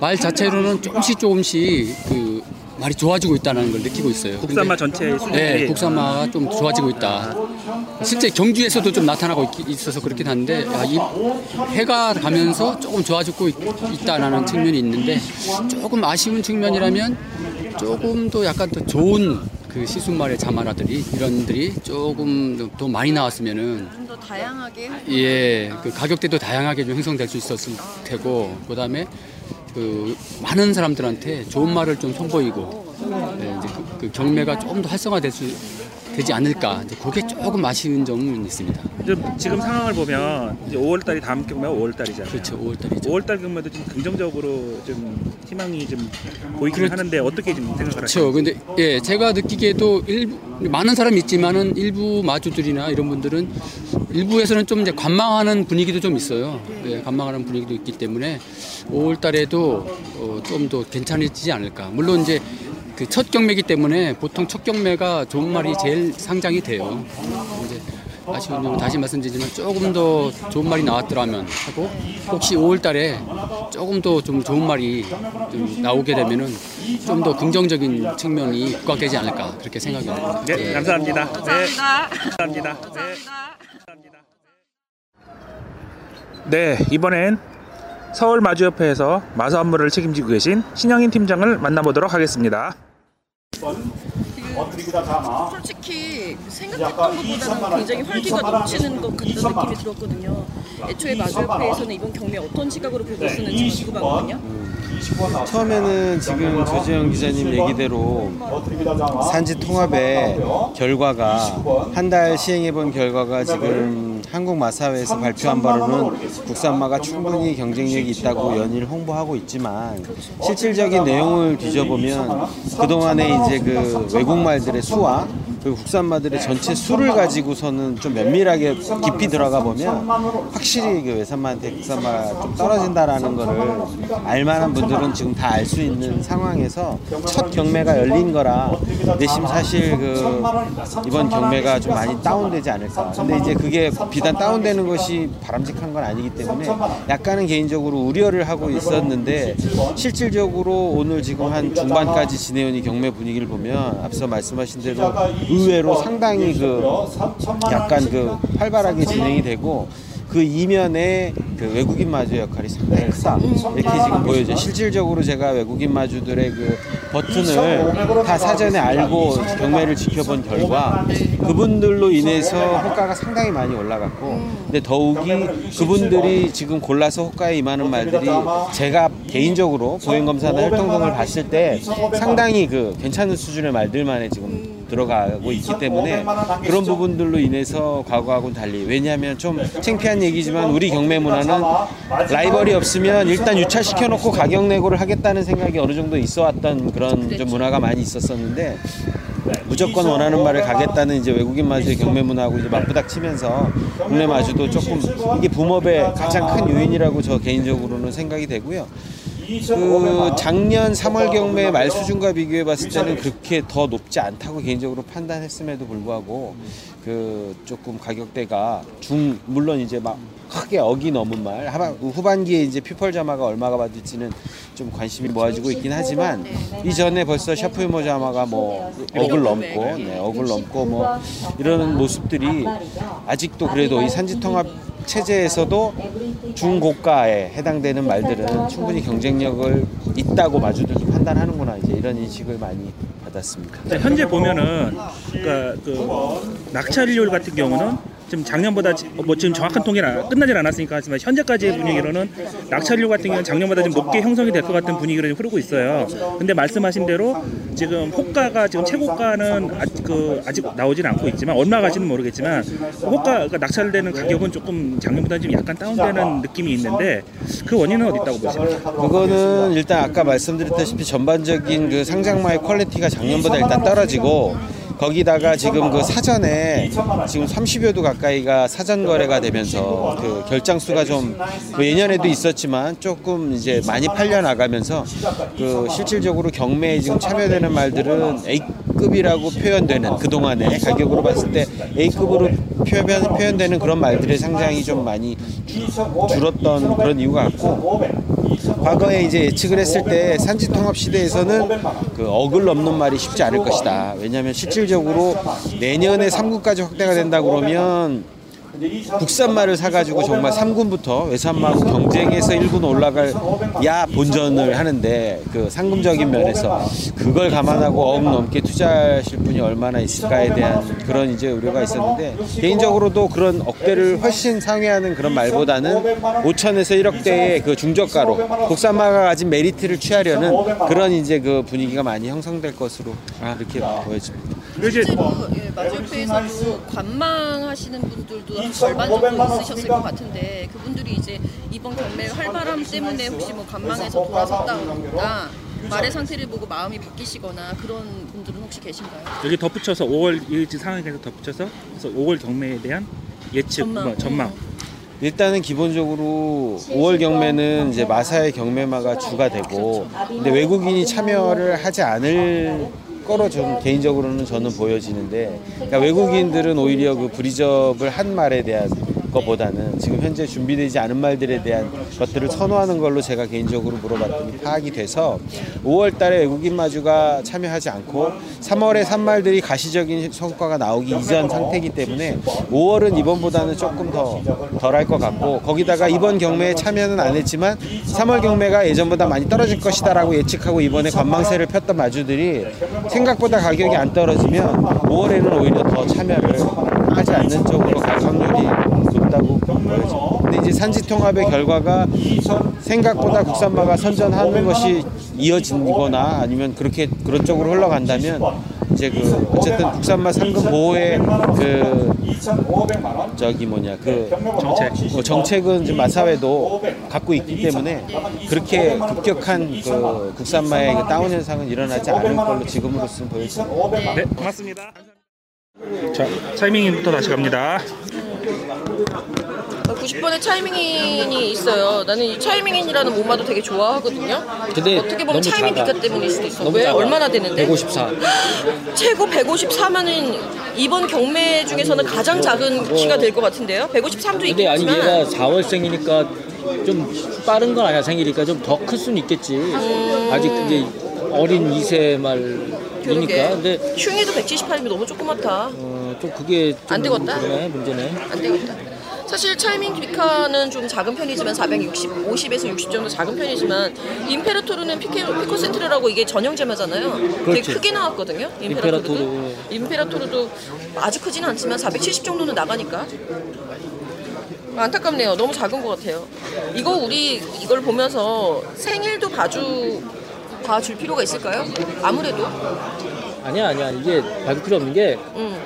말 자체로는 조금씩 조금씩 그 말이 좋아지고 있다는 걸 느끼고 있어요. 국산마 전체 수준이 네, 국산마가 좀 좋아지고 있다. 실제 경주에서도 좀 나타나고 있, 있어서 그렇긴 한데 아, 이 해가 가면서 조금 좋아지고 있, 있다라는 측면이 있는데 조금 아쉬운 측면이라면 조금 더 약간 더 좋은 그 시순말의 자마라들이 이런들이 조금 더 많이 나왔으면은 좀 더 다양하게 예, 아. 그 가격대도 다양하게 좀 형성될 수 있었을 테고 그다음에 그 많은 사람들한테 좋은 말을 좀 선보이고 네, 이제 그, 그 경매가 조금 더 활성화될 수 되지 않을까 이제 그게 조금 아쉬운 점은 있습니다. 지금 상황을 보면 이제 오월 달이 다음 경매가 오월 달이잖아요. 그렇죠, 오월 달이죠. 오월 달 경매도 좀 긍정적으로 좀 희망이 좀 보이긴 그렇... 하는데 어떻게 지금 생각을 하세요? 그렇죠. 근데 예, 제가 느끼기에도 일부, 많은 사람이 있지만은 일부 마주들이나 이런 분들은 일부에서는 좀 이제 관망하는 분위기도 좀 있어요. 예, 관망하는 분위기도 있기 때문에 오월 달에도 어, 좀 더 괜찮아지지 않을까. 물론 이제 그 첫 경매이기 때문에 보통 첫 경매가 좋은 말이 제일 상장이 돼요. 이제 아쉬운 점은 다시 말씀드리지만 조금 더 좋은 말이 나왔더라면 하고 혹시 오월 달에 조금 더 좀 좋은 말이 좀 나오게 되면은 좀 더 긍정적인 측면이 부각되지 않을까 그렇게 생각이 듭니다. 네, 네, 감사합니다. 네. 감사합니다. 네. 감사합니다. 네, 이번엔 서울 마주협회에서 마사 업무를 책임지고 계신 신영인 팀장을 만나보도록 하겠습니다. 솔직히 생각했던 것보다는 굉장히 활기가 넘치는 것 같다는 느낌이 들었거든요. 애초에 마주협회에서는 이번 경매 어떤 시각으로 보고 있었는지 궁금하거든요. 음, 처음에는 지금 조재영 기자님 얘기대로 산지 통합의 결과가 한 달 시행해본 결과가 지금 한국 마사회에서 발표한 바로는 국산마가 충분히 경쟁력이 있다고 연일 홍보하고 있지만 실질적인 내용을 뒤져보면 그동안에 이제 그 외국말들의 수와 그리고 국산마들의 전체 수를 가지고서는 좀 면밀하게 깊이 들어가 보면 확실히 그 외산마한테 국산마가 좀 떨어진다라는 거를 알만한 분들은 지금 다 알 수 있는 상황에서 첫 경매가 열린 거라 내심 사실 그 이번 경매가 좀 많이 다운되지 않을까. 근데 이제 그게 비단 다운되는 것이 바람직한 건 아니기 때문에 약간은 개인적으로 우려를 하고 있었는데 실질적으로 오늘 지금 한 중반까지 지내온 이 경매 분위기를 보면 앞서 말씀하신 대로 의외로 상당히 그 약간 그 활발하게 진행이 되고 그 이면에 그 외국인 마주 역할이 상당히 크다 이렇게 지금 보여져요. 실질적으로 제가 외국인 마주들의 그 버튼을 다 사전에 알고 경매를 지켜본 결과 그분들로 인해서 호가가 상당히 많이 올라갔고, 근데 더욱이 그분들이 지금 골라서 호가에 임하는 말들이 제가 개인적으로 보행검사나 혈통 등을 봤을 때 상당히 그 괜찮은 수준의 말들만에 지금 들어가고 있기 때문에 그런 부분들로 인해서 과거하고는 달리, 왜냐하면 좀 창피한 얘기지만 우리 경매 문화는 라이벌이 없으면 일단 유찰시켜 놓고 가격 내고를 하겠다는 생각이 어느 정도 있어 왔던 그런 좀 문화가 많이 있었었는데 무조건 원하는 말을 가겠다는 이제 외국인 마주의 경매 문화하고 이제 맞부닥치면서 국내 마주도 조금 이게 붐업의 가장 큰 요인이라고 저 개인적으로는 생각이 되고요. 그 작년 삼월 경매 말 수준과 비교해 봤을 때는 그렇게 더 높지 않다고 개인적으로 판단했음에도 불구하고 그 조금 가격대가 중 물론 이제 막 크게 억이 넘은 말 후반기에 이제 퓨펄자마가 얼마가 받을지는 좀 관심이 모아지고 있긴 하지만 이전에 벌써 샤프유머 자마가 뭐 억을 넘고 네, 억을 넘고 뭐 이런 모습들이 아직도 그래도 이 산지통합 체제에서도 중고가에 해당되는 말들은 충분히 경쟁력을 있다고 마주들도 판단하는구나 이제 이런 인식을 많이 받았습니다. 그러니까 현재 보면은 그러니까 그 낙찰료율 같은 경우는 지금 작년보다 뭐 지금 정확한 통계는 끝나질 않았으니까 하지만 현재까지의 분위기로는 낙찰료 같은 경우는 작년보다 좀 높게 형성이 될 것 같은 분위기로 지금 흐르고 있어요. 근데 말씀하신 대로 지금 호가가 지금 최고가는 아, 그 아직 나오진 않고 있지만 얼마 갈지는 모르겠지만 호가가 낙찰되는 가격은 조금 작년보다 좀 약간 다운되는 느낌이 있는데 그 원인은 어디 있다고 보십니까? 그거는 일단 아까 말씀드렸다시피 전반적인 그 상장마의 퀄리티가 작년보다 일단 떨어지고 거기다가 지금 그 사전에 지금 삼십여 두 가까이가 사전 거래가 되면서 그 결장수가 좀 그 예년에도 있었지만 조금 이제 많이 팔려나가면서 그 실질적으로 경매에 지금 참여되는 말들은 에이급이라고 표현되는 그동안에 가격으로 봤을 때 에이급으로 표현, 표현되는 그런 말들의 상장이 좀 많이 줄었던 그런 이유가 같고 과거에 이제 예측을 했을 때 산지통합 시대에서는 그 억을 넘는 말이 쉽지 않을 것이다. 왜냐하면 실질적으로 내년에 삼 군까지 확대가 된다 그러면 국산마를 사가지고 정말 삼 군부터 외산마하고 경쟁해서 일 군 올라갈 야 본전을 하는데 그 상금적인 면에서 그걸 감안하고 억 넘게 투자하실 분이 얼마나 있을까에 대한 그런 이제 우려가 있었는데 개인적으로도 그런 억대를 훨씬 상회하는 그런 말보다는 오천에서 일억대의 그 중저가로 국산마가 가진 메리트를 취하려는 그런 이제 그 분위기가 많이 형성될 것으로 이렇게 보여집니다. 실제로 예, 마주협회에서도 관망하시는 분들도 절반 정도 있으셨을 것 같은데 그분들이 이제 이번 경매 활발함 때문에 혹시 뭐 관망에서 돌아섰다거나 말의 상태를 보고 마음이 바뀌시거나 그런 분들은 혹시 계신가요? 여기 덧붙여서 오월 일 일 상황에 대해서 덧붙여서 그래서 오월 경매에 대한 예측, 전망. 뭐, 전망. 일단은 기본적으로 오월 경매는 이제 마사의 경매마가 주가 되고 근데 외국인이 참여를 하지 않을 거로 좀 개인적으로는 저는 보여지는데 그러니까 외국인들은 오히려 그 브리접을 한 말에 대한 것보다는 지금 현재 준비되지 않은 말들에 대한 것들을 선호하는 걸로 제가 개인적으로 물어봤더니 파악이 돼서 오월 달에 외국인 마주가 참여하지 않고 삼월에 산말들이 가시적인 성과가 나오기 이전 상태이기 때문에 오월은 이번보다는 조금 더 덜할 것 같고 거기다가 이번 경매에 참여는 안 했지만 삼월 경매가 예전보다 많이 떨어질 것이다 라고 예측하고 이번에 관망세를 폈던 마주들이 생각보다 가격이 안 떨어지면 오월에는 오히려 더 참여를 하지 않는 쪽으로 갈 확률이 높다고 보여집니다. 근데 이제 산지통합의 결과가 생각보다 국산마가 선전하는 것이 이어진거나 아니면 그렇게 그런 쪽으로 흘러간다면 이제 그 어쨌든 국산맛 상금 보호의 그 저기 뭐냐 그 정책. 정책은 지금 마사회도 갖고 있기 때문에 그렇게 급격한 그 국산마의 다운 현상은 일어나지 않을 걸로 지금으로서는 보여집니다. 네, 고맙습니다. 자, 차이밍인부터 다시 갑니다. 구십 번에 차이밍인이 있어요. 나는 이 차이밍인이라는 모마도 되게 좋아하거든요. 근데 어떻게 보면 차이밍 비카 때문일 수도 있어. 왜? 작아. 얼마나 되는데? 백오십사. 최고 백오십사만은 이번 경매 중에서는 가장 작은 키가 될 것 같은데요. 백오십삼도 있겠지만. 근데 아니 얘가 사월생이니까 좀 빠른 건 아니야. 생일이니까 좀 더 클 수는 있겠지. 음... 아직 그게 어린 이 세 말. 그러니까 근데 흉이도 백칠십팔이면 너무 조그맣다. 어, 좀 그게 좀 안 되겠다. 그래, 문제네. 안 되겠다. 사실 차이밍 비카는 좀 작은 편이지만 사백육십, 오십에서 육십 정도 작은 편이지만 임페라토르는 피코 센트르라고 이게 전형 제마잖아요. 되게 크게 나왔거든요. 임페라토르도. 임페라토르도 아주 크지는 않지만 사백칠십 정도는 나가니까. 안타깝네요. 너무 작은 것 같아요. 이거 우리 이걸 보면서 생일도 봐주. 다 줄 필요가 있을까요? 아무래도? 아니야 아니야 이게 봐줄 필요 없는 게 음.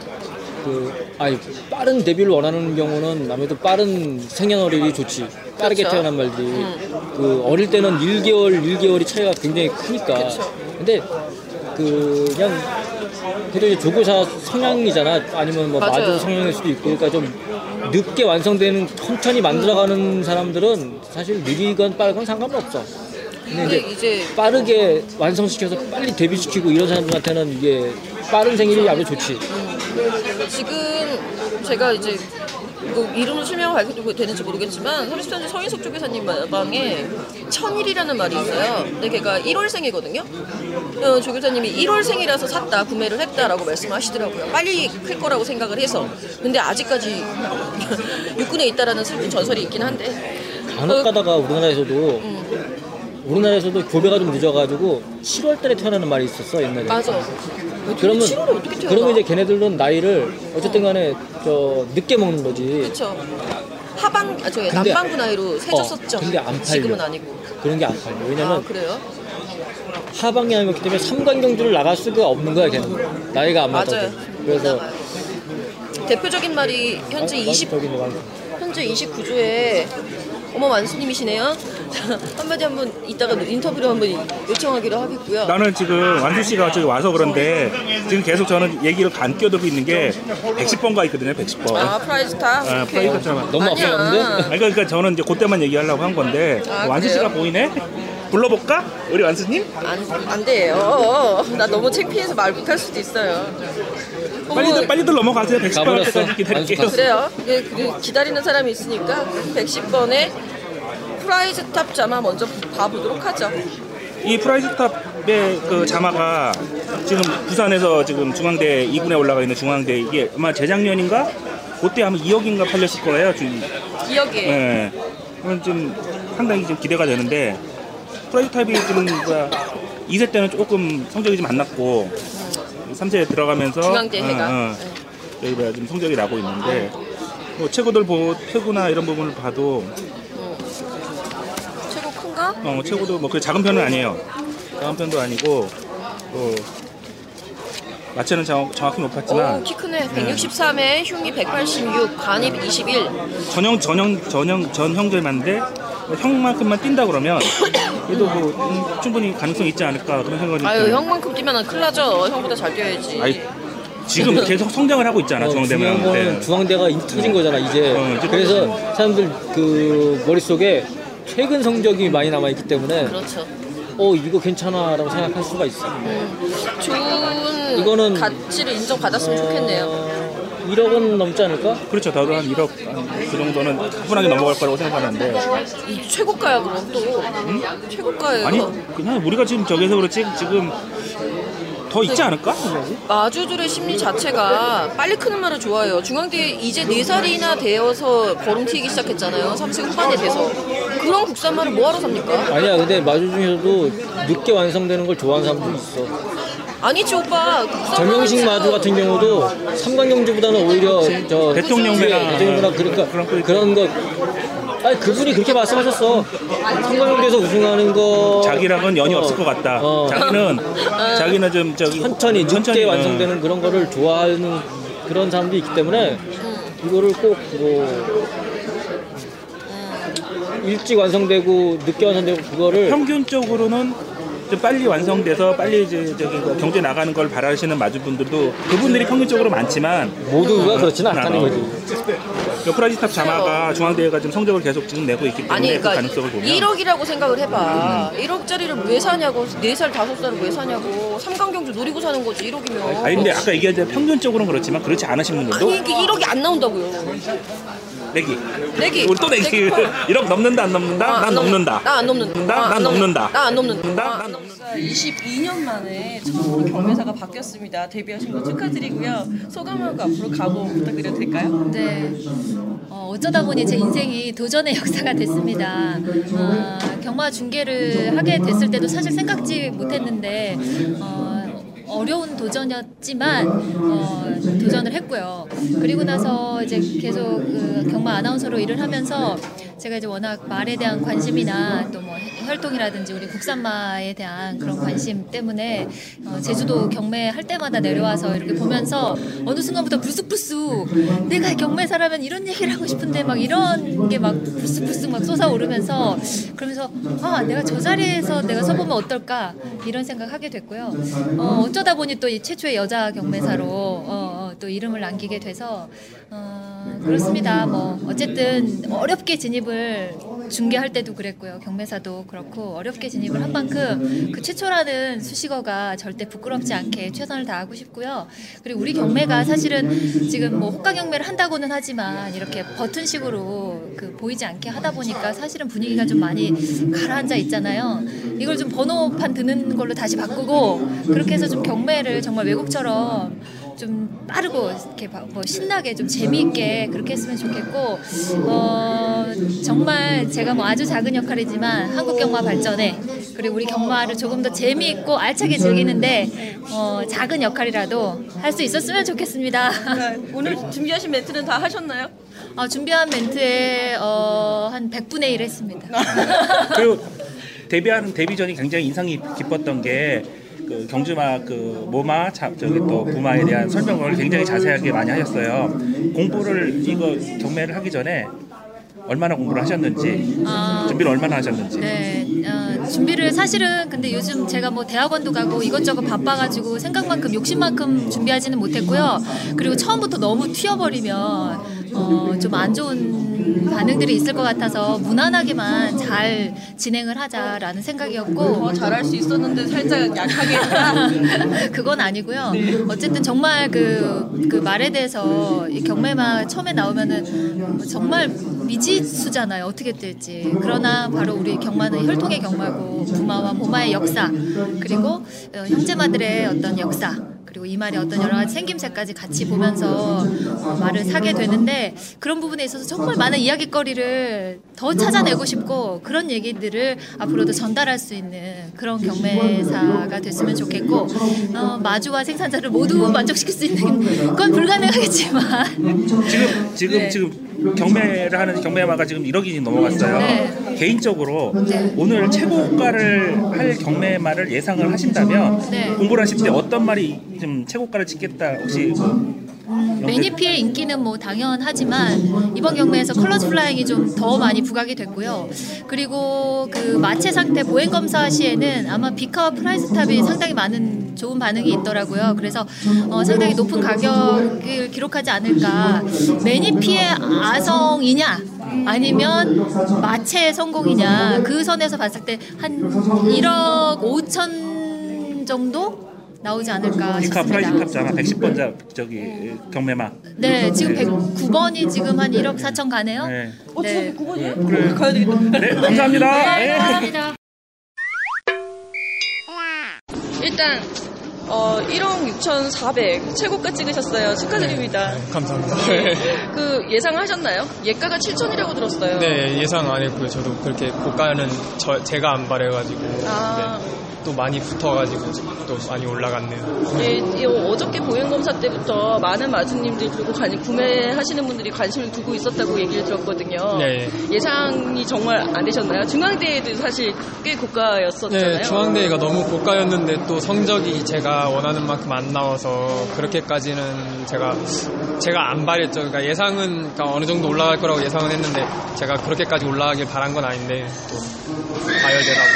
그 아니 빠른 데뷔를 원하는 경우는 아무래도 빠른 생년월일이 좋지. 빠르게 그쵸? 태어난 말들이 음. 그 어릴 때는 일 개월 일 개월이 차이가 굉장히 크니까. 그쵸. 근데 그 그냥 그래도 조교사 성향이잖아. 아니면 뭐 맞아요. 마주 성향일 수도 있고. 그러니까 좀 늦게 완성되는 천천히 만들어가는 음. 사람들은 사실 느리건 빠르건 상관없어. 근데 이제, 이제 빠르게 완성시켜서 빨리 데뷔시키고 이런 사람들한테는 이게 빠른 생일이 아주 좋지. 음. 지금 제가 이제 뭐 이름으로 실명을 밝혀도 되는지 모르겠지만 삼십 대 성인석 조교사님 마방에 천일이라는 말이 있어요. 근데 걔가 일월생이거든요. 어, 조교사님이 일월생이라서 샀다, 구매를 했다라고 말씀하시더라고요. 빨리 클 거라고 생각을 해서. 근데 아직까지 육군에 있다라는 슬픈 전설이 있긴 한데. 간혹 가다가 우리나라에서도 음. 우리나라에서도 교배가 좀 늦어가지고 칠월달에 태어나는 말이 있었어 옛날에. 맞아. 그러면 칠월에 어떻게 태어나? 그러면 이제 걔네들은 나이를 어쨌든간에 저 늦게 먹는 거지. 그렇죠. 하반 아 저기 남반구 나이로 세졌었죠. 어, 근데 안 팔려. 지금은 아니고. 그런 게 안 팔려. 왜냐면. 아, 그래요? 하반기 아니었기 때문에 삼관경주를 나갈 수가 없는 거야 걔는. 나이가 안 맞아서. 그래서 대표적인 말이 현재 난, 이십. 난 현재 이십구 조에. 어머 완수님이시네요. 한마디 한번 이따가 인터뷰로 한번 요청하기로 하겠고요. 나는 지금 완수 씨가 저기 와서 그런데 지금 계속 저는 얘기를 안 끼어들고 있는 게 백십 번 가 있거든요. 백십 번. 아 프라이즈탑. 아, 프라이즈탑. 너무 아까운데? 아니, 그러니까 저는 이제 그때만 얘기하려고 한 건데 아, 완수 씨가 보이네. 불러볼까? 우리 완수님? 안, 안 돼요. 나 너무 창피해서 말 못할 수도 있어요. 빨리들, 빨리들 넘어가세요. 백십 번 때까지 기다릴게요. 그래요. 그, 기다리는 사람이 있으니까 백십 번에 프라이즈탑 자마 먼저 봐보도록 하죠. 이 프라이즈탑의 그 자마가 지금 부산에서 지금 중앙대 이 군에 올라가 있는 중앙대 이게 아마 재작년인가? 그때 아마 이억인가 팔렸을 거예요. 지금. 이억이에요. 네. 그건 좀 상당히 좀 기대가 되는데 프라이즈탑이 지금 이 세 때는 조금 성적이 좀 안 났고 삼 세에 들어가면서 중앙대 해가 어, 어, 네. 여기 지금 성적이 나고 있는데 뭐 최고들 보 최고나 이런 부분을 봐도 어. 최고 큰가? 어 최고도 뭐 그 작은 편은 아니에요. 작은 편도 아니고 또 마체는 정, 정확히 높았지만 오, 키 크네. 백육십삼에 네. 흉이 백팔십육, 간입 이십일. 전형 전형 전형 전형 제마인데 형만큼만 뛴다 그러면 그래도 뭐 음, 충분히 가능성이 있지 않을까 그런 생각이 들어요. 아유 있어요. 형만큼 뛰면 큰일 나죠. 형보다 잘 뛰어야지. 아이, 지금 계속 성장을 하고 있잖아. 어, 중앙대면 네. 중앙대가 터진 거잖아 이제. 어, 이제 그래서 그렇죠. 사람들 그 머릿속에 최근 성적이 많이 남아있기 때문에 그렇죠. 어 이거 괜찮아 라고 생각할 수가 있어. 음, 좋은 이거는 가치를 인정받았으면 어... 좋겠네요. 일억은 넘지 않을까? 그렇죠. 다들 한 일억 그 정도는 충분하게 넘어갈 거라고 생각하는데 이 최고가야 그럼 또 응? 최고가예요. 아니 그냥 우리가 지금 저기서 그렇지 지금 더 있지 않을까? 마주들의 심리 자체가 빨리 크는 말을 좋아해요. 중앙대 이제 네 살이나 되어서 걸음 튀기 시작했잖아요. 삼십 후반에 돼서 그런 국산말을 뭐하러 삽니까? 아니야 근데 마주 중에서도 늦게 완성되는 걸 좋아하는 사람도 있어. 아니지 오빠. 전형식 마주 같은 경우도 삼관경주보다는 오히려 저 대통령배나 대통령배나 그러니까 그런 거 아니 그분이 그렇게 말씀하셨어. 한강대에서 우승하는 거 자기랑은 연이 어, 없을 것 같다. 어. 자기는 자기는 좀 저기 천천히 천천히 완성되는 그런 거를 좋아하는 그런 사람들이 있기 때문에 이거를 꼭 뭐 일찍 완성되고 늦게 완성되고 그거를 평균적으로는 좀 빨리 완성돼서 빨리 이제 저기 경제 나가는 걸 바라시는 마주 분들도 그분들이 평균적으로 많지만 모두가 어, 그렇지는 않다는 거지. 프라이즈탑 자마가 중앙대회가 좀 성적을 계속 지금 내고 있기 때문에 아니, 그러니까 그 가능성을 보면 일억이라고 생각을 해봐. 음. 일억짜리를 왜 사냐고, 네 살, 다섯 살을 왜 사냐고. 삼강경주 노리고 사는 거지, 일억이면. 아니 근데 아까 얘기했잖아, 평균적으로는 그렇지만 그렇지 않으신 분들도 아니 이게 일억이 안 나온다고요. 내기 내기 우리 또 내기. 일억 넘는다 안 넘는다? 아, 난 넘는다. 나 안 넘는다. 난 넘는다. 나 안 넘는다. 난 넘는다. 이십이 년 만에 처음으로 경매사가 바뀌었습니다. 데뷔하신 거 축하드리고요. 소감하고 앞으로 각오 부탁드려도 될까요? 네. 어, 어쩌다 보니 제 인생이 도전의 역사가 됐습니다. 어, 경마 중계를 하게 됐을 때도 사실 생각지 못했는데 어, 어려운 도전이었지만 어, 도전을 했고요. 그리고 나서 이제 계속 그 경마 아나운서로 일을 하면서 제가 이제 워낙 말에 대한 관심이나 또 뭐 활동이라든지 우리 국산마에 대한 그런 관심 때문에 어, 제주도 경매 할 때마다 내려와서 이렇게 보면서 어느 순간부터 불쑥불쑥 내가 경매사라면 이런 얘기를 하고 싶은데 막 이런 게 막 불쑥불쑥 막 솟아오르면서 그러면서 아 내가 저 자리에서 내가 서보면 어떨까 이런 생각하게 됐고요. 어, 어쩌다 보니 또 이 최초의 여자 경매사로 어, 또 이름을 남기게 돼서 어, 그렇습니다. 뭐 어쨌든 어렵게 진입을 중계할 때도 그랬고요. 경매사도 그렇고 어렵게 진입을 한 만큼 그 최초라는 수식어가 절대 부끄럽지 않게 최선을 다하고 싶고요. 그리고 우리 경매가 사실은 지금 뭐 호가 경매를 한다고는 하지만 이렇게 버튼식으로 그 보이지 않게 하다 보니까 사실은 분위기가 좀 많이 가라앉아 있잖아요. 이걸 좀 번호판 드는 걸로 다시 바꾸고 그렇게 해서 좀 경매를 정말 외국처럼 좀 빠르고 이렇게 뭐 신나게 좀 재미있게 그렇게 했으면 좋겠고 어, 정말 제가 뭐 아주 작은 역할이지만 한국 경마 발전에 그리고 우리 경마를 조금 더 재미있고 알차게 즐기는데 어, 작은 역할이라도 할 수 있었으면 좋겠습니다. 오늘 준비하신 멘트는 다 하셨나요? 어, 준비한 멘트에 어, 한 백분의 일 했습니다. 그리고 데뷔하는 데뷔 전이 굉장히 인상이 깊었던 게 그 경주마 그 모마 자, 저기 또 부마에 대한 설명을 굉장히 자세하게 많이 하셨어요. 공부를 이거 경매를 하기 전에 얼마나 공부를 하셨는지 아, 준비를 얼마나 하셨는지. 네, 어, 준비를 사실은 근데 요즘 제가 뭐 대학원도 가고 이것저것 바빠가지고 생각만큼 욕심만큼 준비하지는 못했고요. 그리고 처음부터 너무 튀어버리면 어, 좀 안 좋은 반응들이 있을 것 같아서 무난하게만 잘 진행을 하자라는 생각이었고 어, 잘할 수 있었는데 살짝 약하게 했다. 그건 아니고요. 어쨌든 정말 그, 그 말에 대해서 이 경매만 처음에 나오면은 정말 미지수잖아요. 어떻게 될지. 그러나 바로 우리 경마는 혈통의 경마고 부마와 보마의 역사 그리고 형제마들의 어떤 역사 그리고 이 말이 어떤 여러 가지 생김새까지 같이 보면서 어, 말을 사게 되는데 그런 부분에 있어서 정말 많은 이야깃거리를 더 찾아내고 싶고 그런 얘기들을 앞으로도 전달할 수 있는 그런 경매사가 됐으면 좋겠고 어, 마주와 생산자를 모두 만족시킬 수 있는 건 불가능하겠지만 지금 지금 네. 지금 경매를 하는 경매마가 지금 일억이 넘어갔어요. 네. 개인적으로 네. 오늘 최고가를 할 경매마를 예상을 하신다면 네. 공부를 하실 때 어떤 말이 좀 최고가를 찍겠다 혹시 매니피의 인기는 뭐 당연하지만 이번 경매에서 컬러스 플라잉이 좀 더 많이 부각이 됐고요. 그리고 그 마체 상태 보행 검사 시에는 아마 비카와 프라이즈탑이 상당히 많은 좋은 반응이 있더라고요. 그래서 어 상당히 높은 가격을 기록하지 않을까. 매니피의 아성이냐? 아니면 마체 성공이냐 그 선에서 봤을 때 한 일억 오천 정도 나오지 않을까 싶습니다. 프라이즈탑 백십 번자 저기 경매마. 네, 지금 백구 번이 지금 한 일억 사천 가네요. 네. 어, 지금 백구 번이에요? 그래. 가야 되겠다. 네, 감사합니다. 네, 감사합니다. 일단 어 일억 육천사백 최고가 찍으셨어요. 축하드립니다. 네, 감사합니다. 그 예상하셨나요? 예가가 칠천이라고 들었어요. 네, 예상 안 했고요. 저도 그렇게 고가는 저 제가 안 바래가지고. 아, 네. 또 많이 붙어가지고 또 많이 올라갔네요. 예, 예, 어저께 보행검사 때부터 많은 마주님들 그리고 관, 구매하시는 분들이 관심을 두고 있었다고 얘기를 들었거든요. 네. 예상이 정말 안 되셨나요? 중앙대에도 사실 꽤 고가였었잖아요. 네, 중앙대가 너무 고가였는데 또 성적이 제가 원하는 만큼 안 나와서 그렇게까지는 제가 제가 안 바랬죠. 그러니까 예상은 그러니까 어느 정도 올라갈 거라고 예상은 했는데 제가 그렇게까지 올라가길 바란 건 아닌데 또 과열되라고.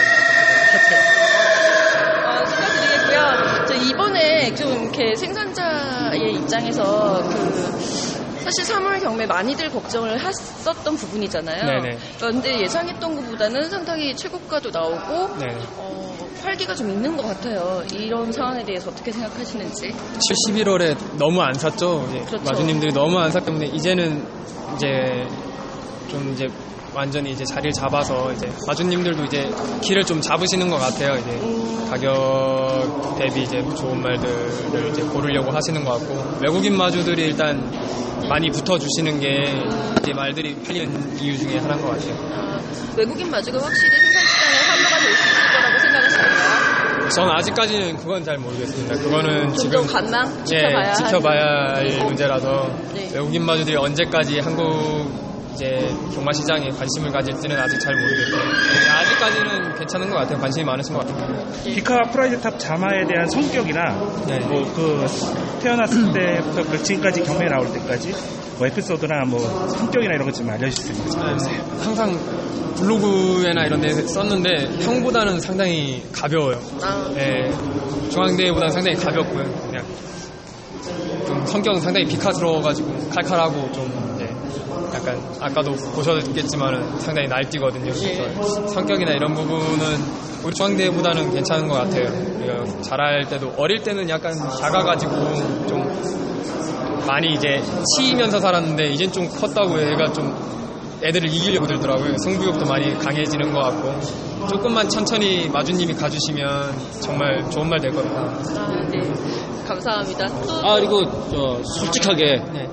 아, 축하드리겠고요. 저 이번에 좀 이렇게 생산자의 입장에서 그 사실 삼월 경매 많이들 걱정을 했었던 부분이잖아요. 그런데 예상했던 것보다는 상당히 최고가도 나오고 어, 활기가 좀 있는 것 같아요. 이런 상황에 대해서 어떻게 생각하시는지? 십일월에 너무 안 샀죠. 그렇죠. 마주님들이 너무 안 샀기 때문에 이제는 이제 좀 이제. 완전히 이제 자리를 잡아서 이제 마주님들도 이제 길을 좀 잡으시는 것 같아요. 이제 가격 대비 이제 좋은 말들을 이제 고르려고 하시는 것 같고 외국인 마주들이 일단 많이 붙어주시는 게 이제 말들이 풀리는 이유 중에 하나인 것 같아요. 아, 외국인 마주가 확실히 생산시장에 활로가 될 수 있을 거라고 생각하시나요? 전 아직까지는 그건 잘 모르겠습니다. 그거는 지금 관망 지켜봐야, 예, 지켜봐야 할 문제라서 네. 외국인 마주들이 언제까지 한국 이제 경마 시장에 관심을 가질지는 아직 잘 모르겠고요. 아직까지는 괜찮은 것 같아요. 관심이 많으신 것 같아요. 비카 프라이즈탑 자마에 대한 성격이나 뭐 그 태어났을 때부터 그 지금까지 경매에 나올 때까지 뭐 에피소드나 뭐 성격이나 이런 것 좀 알려주실 수 있나요? 항상 블로그에나 이런 데서 썼는데 형보다는 상당히 가벼워요. 네, 중앙대보다는 상당히 가볍고요. 그냥 좀 성격은 상당히 비카스러워가지고 칼칼하고 좀. 네. 약간 아까도 보셨겠지만 상당히 날뛰거든요. 그래서 성격이나 이런 부분은 우리 중앙대보다는 괜찮은 것 같아요. 우리가 자랄 때도 어릴 때는 약간 작아가지고 좀 많이 이제 치이면서 살았는데 이젠 좀 컸다고 얘가 좀 애들을 이기려고 들더라고요. 승부욕도 많이 강해지는 것 같고 조금만 천천히 마주님이 가주시면 정말 좋은 말 될 겁니다. 아, 네. 감사합니다. 아 그리고 저 솔직하게. 네.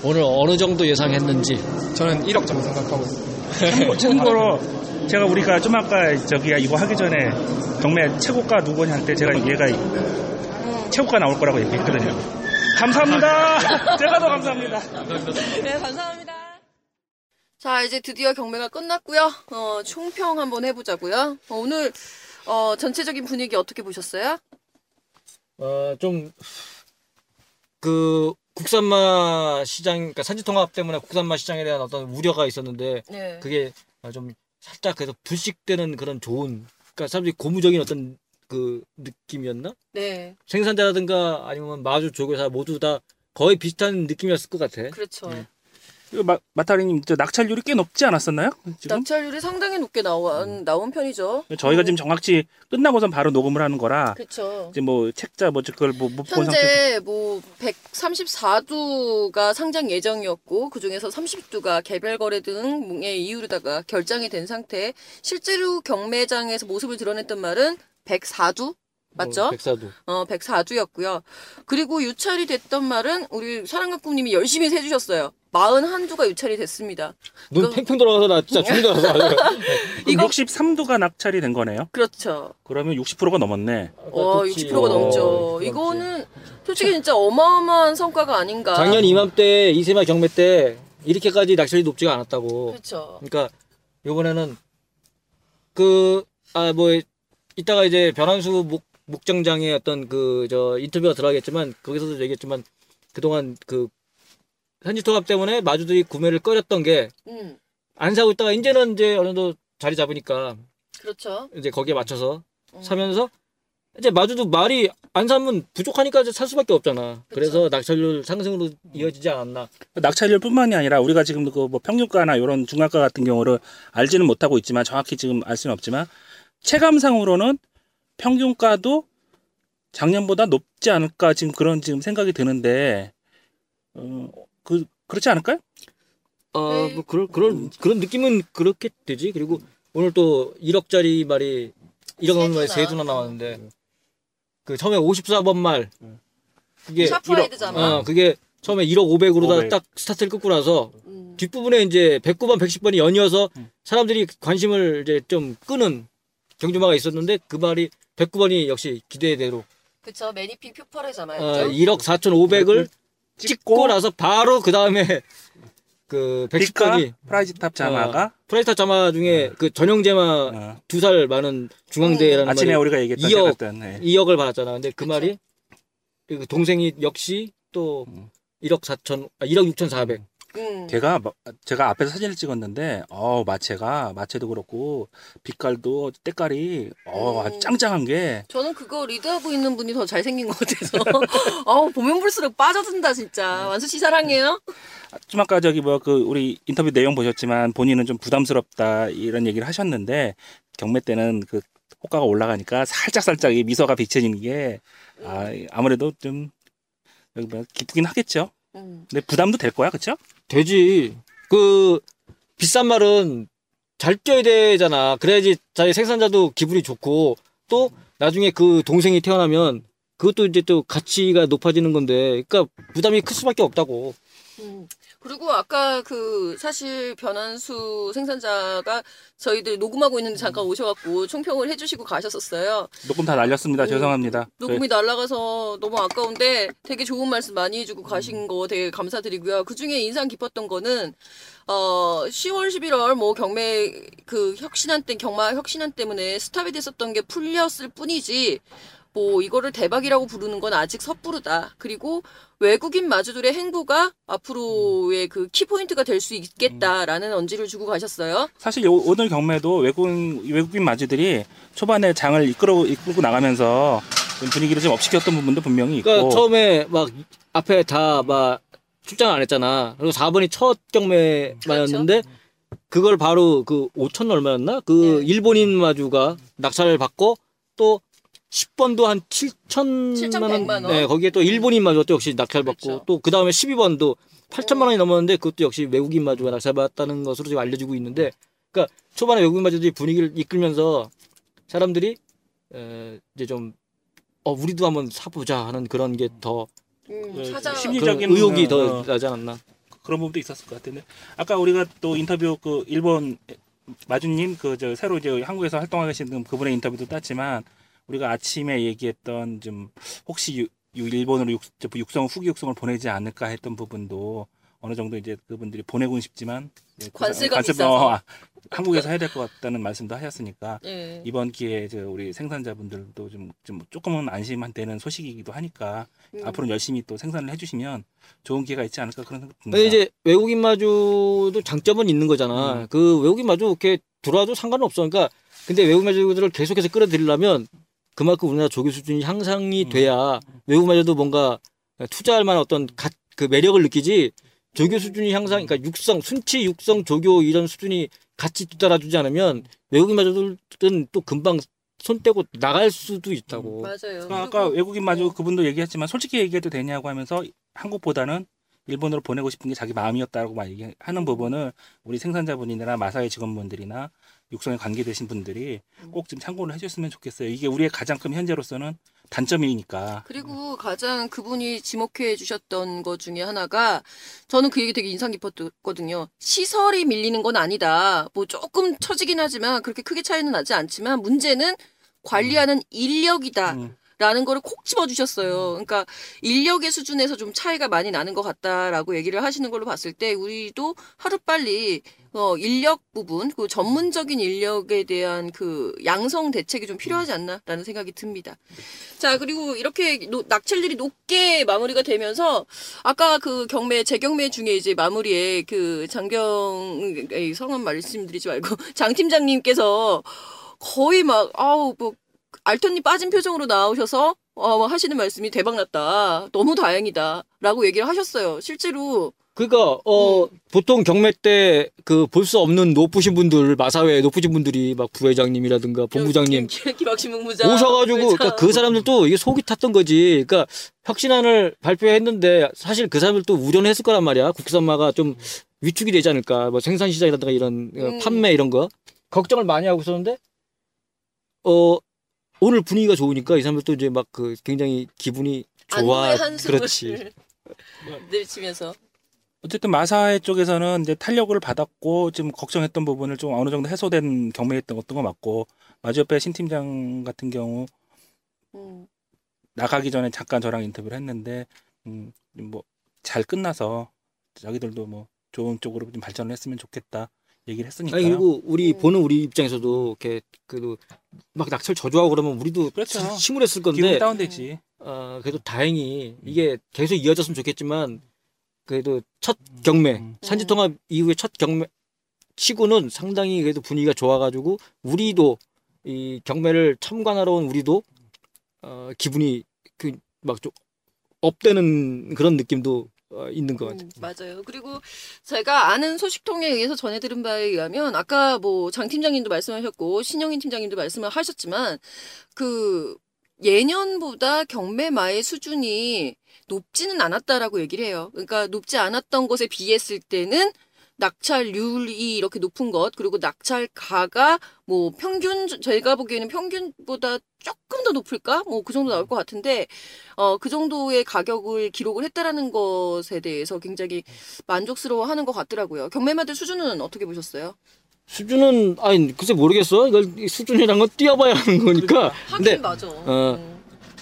오늘 어느 정도 예상했는지 저는 일억 정도 생각하고 있습니다. 참고로 제가 우리가 좀 아까 저기 이거 하기 전에 경매 최고가 누구냐한테 제가 얘가 최고가 나올 거라고 얘기했거든요. 감사합니다. 제가 더 감사합니다. 네, 감사합니다. 자, 이제 드디어 경매가 끝났고요. 어, 총평 한번 해보자고요. 어, 오늘 어, 전체적인 분위기 어떻게 보셨어요? 어, 좀 그. 국산마 시장, 그러니까 산지통합 때문에 국산마 시장에 대한 어떤 우려가 있었는데 네. 그게 좀 살짝 그래서 불식되는 그런 좋은, 그러니까 사람들이 고무적인 어떤 그 느낌이었나? 네. 생산자라든가 아니면 마주 조교사 모두 다 거의 비슷한 느낌이었을 것 같아. 그렇죠. 네. 마, 마타리님, 낙찰률이 꽤 높지 않았었나요? 지금? 낙찰률이 상당히 높게 나온, 나온 편이죠. 저희가 음. 지금 정확히 끝나고선 바로 녹음을 하는 거라. 그렇죠. 이제 뭐 책자, 뭐 그걸 뭐 못 본 상태. 현재 뭐 백삼십사 두가 상장 예정이었고 그 중에서 삼십 두가 개별 거래 등의 이유로다가 결장이 된 상태. 실제로 경매장에서 모습을 드러냈던 말은 백사 두? 맞죠? 백사 두. 어, 백사 두였고요. 그리고 유찰이 됐던 말은 우리 사랑각꿈님이 열심히 세주셨어요. 사십일 두가 유찰이 됐습니다. 눈 그럼... 팽팽 돌아가서 나 진짜 죽는 줄 알았어. 이거... 육십삼 두가 낙찰이 된 거네요? 그렇죠. 그러면 육십 퍼센트가 넘었네. 어, 육십 퍼센트가 어, 넘죠. 그렇지. 이거는 솔직히 진짜 어마어마한 성과가 아닌가. 작년 이맘때 이세마 경매 때 이렇게까지 낙찰이 높지가 않았다고. 그렇죠. 그러니까 이번에는 그, 아, 뭐, 이따가 이제 변완수 목, 목장장의 어떤 그, 저, 인터뷰가 들어가겠지만, 거기서도 얘기했지만, 그동안 그, 산지통합 때문에 마주들이 구매를 꺼렸던 게, 음. 안 사고 있다가, 이제는 이제 어느 정도 자리 잡으니까. 그렇죠. 이제 거기에 맞춰서 음. 사면서, 이제 마주도 말이 안 사면 부족하니까 이제 살 수밖에 없잖아. 그쵸. 그래서 낙찰률 상승으로 이어지지 않았나. 낙찰률 뿐만이 아니라, 우리가 지금 그 뭐 평균가나 이런 중간가 같은 경우를 알지는 못하고 있지만, 정확히 지금 알 수는 없지만, 체감상으로는 평균가도 작년보다 높지 않을까 지금 그런 지금 생각이 드는데 어, 그 그렇지 않을까요? 어, 뭐 그런 그런 그런 느낌은 그렇게 되지. 그리고 오늘 또 일억짜리 말이 일억 넘는 말이 세 두나 나왔는데 그 처음에 오십사 번 말 그게 샤프라이드잖아. 어, 그게 처음에 일억 오백으로 오백. 딱 스타트를 끊고 나서 음. 뒷부분에 이제 백구 번, 백십 번이 연이어서 사람들이 관심을 이제 좀 끄는 경주마가 있었는데 그 말이 백구 번이 역시 기대대로. 그쵸. 매니피 퓨퍼를 잡아야죠. 어, 일억 사천오백을 찍고, 찍고 나서 바로 그 다음에 그 백십 번이 프라이즈탑 자마가 어, 프라이즈탑 자마 중에 어. 그 전형 제마 어. 두 살 많은 중앙대라는 음. 아침에 우리가 얘기했던 이억, 네. 이억을 받았잖아. 근데 그 그쵸? 말이 그 동생이 역시 또 음. 일억 사천, 아, 일억 육천사백. 음. 걔가 제가 앞에서 사진을 찍었는데 어 마체가 마체도 그렇고 빛깔도 때깔이 어 음. 짱짱한 게 저는 그거 리드하고 있는 분이 더 잘생긴 것 같아서 어우 보면 볼수록 빠져든다 진짜. 음. 완수 씨 사랑해요. 좀 아까 저기 뭐 그 우리 인터뷰 내용 보셨지만 본인은 좀 부담스럽다 이런 얘기를 하셨는데 경매 때는 그 호가가 올라가니까 살짝 살짝 이 미소가 비치는 게 아, 아무래도 좀 여기 뭐 기쁘긴 하겠죠. 근데 부담도 될 거야, 그쵸? 되지. 그 비싼 말은 잘 뛰어야 되잖아. 그래야지 자기 생산자도 기분이 좋고 또 나중에 그 동생이 태어나면 그것도 이제 또 가치가 높아지는 건데, 그러니까 부담이 클 수밖에 없다고. 음. 그리고 아까 그 사실 변완수 생산자가 저희들 녹음하고 있는데 잠깐 오셔갖고 총평을 해주시고 가셨었어요. 녹음 다 날렸습니다. 음, 죄송합니다. 녹음이 저희... 날라가서 너무 아까운데 되게 좋은 말씀 많이 해주고 가신 거 되게 감사드리고요. 그중에 인상 깊었던 거는 어 시월 십일월 뭐 경매 그 혁신안 때 경마 혁신안 때문에 스탑이 됐었던 게 풀렸을 뿐이지 뭐 이거를 대박이라고 부르는 건 아직 섣부르다. 그리고 외국인 마주들의 행보가 앞으로의 그 키포인트가 될 수 있겠다라는 언지를 주고 가셨어요. 사실 요, 오늘 경매도 외국인, 외국인 마주들이 초반에 장을 이끌어, 이끌고 나가면서 좀 분위기를 좀 업시켰던 부분도 분명히 있고. 그러니까 처음에 막 앞에 다 막 출장 안 했잖아. 그리고 사 번이 첫 경매였는데 그렇죠. 그걸 바로 그 오천 얼마였나? 그 네. 일본인 마주가 낙찰을 받고 또 십 번도 한 칠천만 원. 네, 거기에 또 일본인 마주가 또 역시 낙찰받고 그렇죠. 또 그 다음에 십이 번도 팔천만 원이 넘었는데 그것도 역시 외국인 마주가 낙찰받았다는 것으로 지금 알려지고 있는데, 그러니까 초반에 외국인 마주들이 분위기를 이끌면서 사람들이 에, 이제 좀 어, 우리도 한번 사보자 하는 그런 게 더 음, 심리적인 의욕이 어, 더 나지 않았나 그런 부분도 있었을 것 같은데, 아까 우리가 또 인터뷰 그 일본 마주님 그 저 새로 이제 한국에서 활동하고 계신 그분의 인터뷰도 땄지만. 우리가 아침에 얘기했던 좀 혹시 유, 유 일본으로 육, 육성 후기 육성을 보내지 않을까 했던 부분도 어느 정도 이제 그분들이 보내고는 싶지만 관세가 관세, 비싸서 어, 한국에서 해야 될 것 같다는 말씀도 하셨으니까 예. 이번 기회에 저 우리 생산자분들도 좀, 좀 조금은 안심되는 소식이기도 하니까 음. 앞으로 열심히 또 생산을 해주시면 좋은 기회가 있지 않을까 그런 생각 듭니다. 이제 외국인 마주도 장점은 있는 거잖아. 음. 그 외국인 마주 이렇게 들어와도 상관은 없어. 그러니까 근데 외국인 마주들을 계속해서 끌어들이려면 그만큼 우리나라 조교 수준이 향상이 돼야 음. 외국마저도 뭔가 투자할 만한 어떤 가, 그 매력을 느끼지, 조교 수준이 향상, 그러니까 육성, 순치, 육성, 조교 이런 수준이 같이 뒤따라주지 않으면 외국인마저들은 또 금방 손 떼고 나갈 수도 있다고. 음, 맞아요. 그러니까 아까 외국인마저 그분도 얘기했지만 솔직히 얘기해도 되냐고 하면서 한국보다는 일본으로 보내고 싶은 게 자기 마음이었다고 막 얘기하는 부분을 우리 생산자분이나 마사의 직원분들이나 육성에 관계되신 분들이 꼭 좀 참고를 해줬으면 좋겠어요. 이게 우리의 가장 큰 현재로서는 단점이니까. 그리고 가장 그분이 지목해 주셨던 것 중에 하나가 저는 그 얘기 되게 인상 깊었거든요. 시설이 밀리는 건 아니다. 뭐 조금 처지긴 하지만 그렇게 크게 차이는 나지 않지만 문제는 관리하는 인력이다. 음. 라는 거를 콕 집어주셨어요. 그러니까 인력의 수준에서 좀 차이가 많이 나는 것 같다라고 얘기를 하시는 걸로 봤을 때 우리도 하루빨리 어 인력 부분, 그 전문적인 인력에 대한 그 양성 대책이 좀 필요하지 않나라는 생각이 듭니다. 자, 그리고 이렇게 노, 낙찰률이 높게 마무리가 되면서 아까 그 경매, 재경매 중에 이제 마무리에 그 장병, 에이, 성함 말씀드리지 말고 장 팀장님께서 거의 막 아우 뭐 알턴이 빠진 표정으로 나오셔서 어, 하시는 말씀이 대박났다. 너무 다행이다. 라고 얘기를 하셨어요. 실제로. 그러니까 어, 음. 보통 경매 때 그 볼 수 없는 높으신 분들, 마사회 높으신 분들이 막 부회장님이라든가 본부장님 기박신문부장 오셔가지고 그러니까 그 사람들도 이게 속이 탔던 거지. 그러니까 혁신안을 발표했는데 사실 그 사람들도 우려했을 거란 말이야. 국산마가 좀 위축이 되지 않을까. 뭐 생산시장이라든가 이런 음. 판매 이런 거. 걱정을 많이 하고 있었는데 어 오늘 분위기가 좋으니까 이 사람들도 이제 막 그 굉장히 기분이 좋아. 그렇지. 내치면서. 어쨌든 마사회 쪽에서는 이제 탄력을 받았고 좀 걱정했던 부분을 좀 어느 정도 해소된 경매였던 것도 맞고 마주협회 신 팀장 같은 경우 음. 나가기 전에 잠깐 저랑 인터뷰를 했는데 음, 뭐 잘 끝나서 자기들도 뭐 좋은 쪽으로 좀 발전을 했으면 좋겠다 얘기를 했으니까요. 아니, 그리고 우리 음. 보는 우리 입장에서도 이렇게 그래도 막 낙찰 저주하고 그러면 우리도 그렇죠. 침울했을 건데 기분이 다운되지. 어, 그래도 다행히 음. 이게 계속 이어졌으면 좋겠지만 그래도 첫 경매 음. 산지통합 음. 이후에 첫 경매 치고는 상당히 그래도 분위기가 좋아가지고 우리도 이 경매를 참관하러 온 우리도 어, 기분이 그 막 좀 업되는 그런 느낌도 어, 있는 것 같아요. 음, 맞아요. 그리고 제가 아는 소식통에 의해서 전해드린 바에 의하면 아까 뭐 장 팀장님도 말씀하셨고 신영인 팀장님도 말씀을 하셨지만 그 예년보다 경매마의 수준이 높지는 않았다라고 얘기를 해요. 그러니까 높지 않았던 것에 비했을 때는 낙찰률이 이렇게 높은 것, 그리고 낙찰가가 뭐 평균, 저희가 보기에는 평균보다 조금 더 높을까? 뭐 그 정도 나올 것 같은데, 어, 그 정도의 가격을 기록을 했다라는 것에 대해서 굉장히 만족스러워 하는 것 같더라고요. 경매마들 수준은 어떻게 보셨어요? 수준은, 아니, 글쎄 모르겠어. 이걸 수준이란 건 뛰어봐야 하는 거니까. 하긴 근데, 맞아. 어.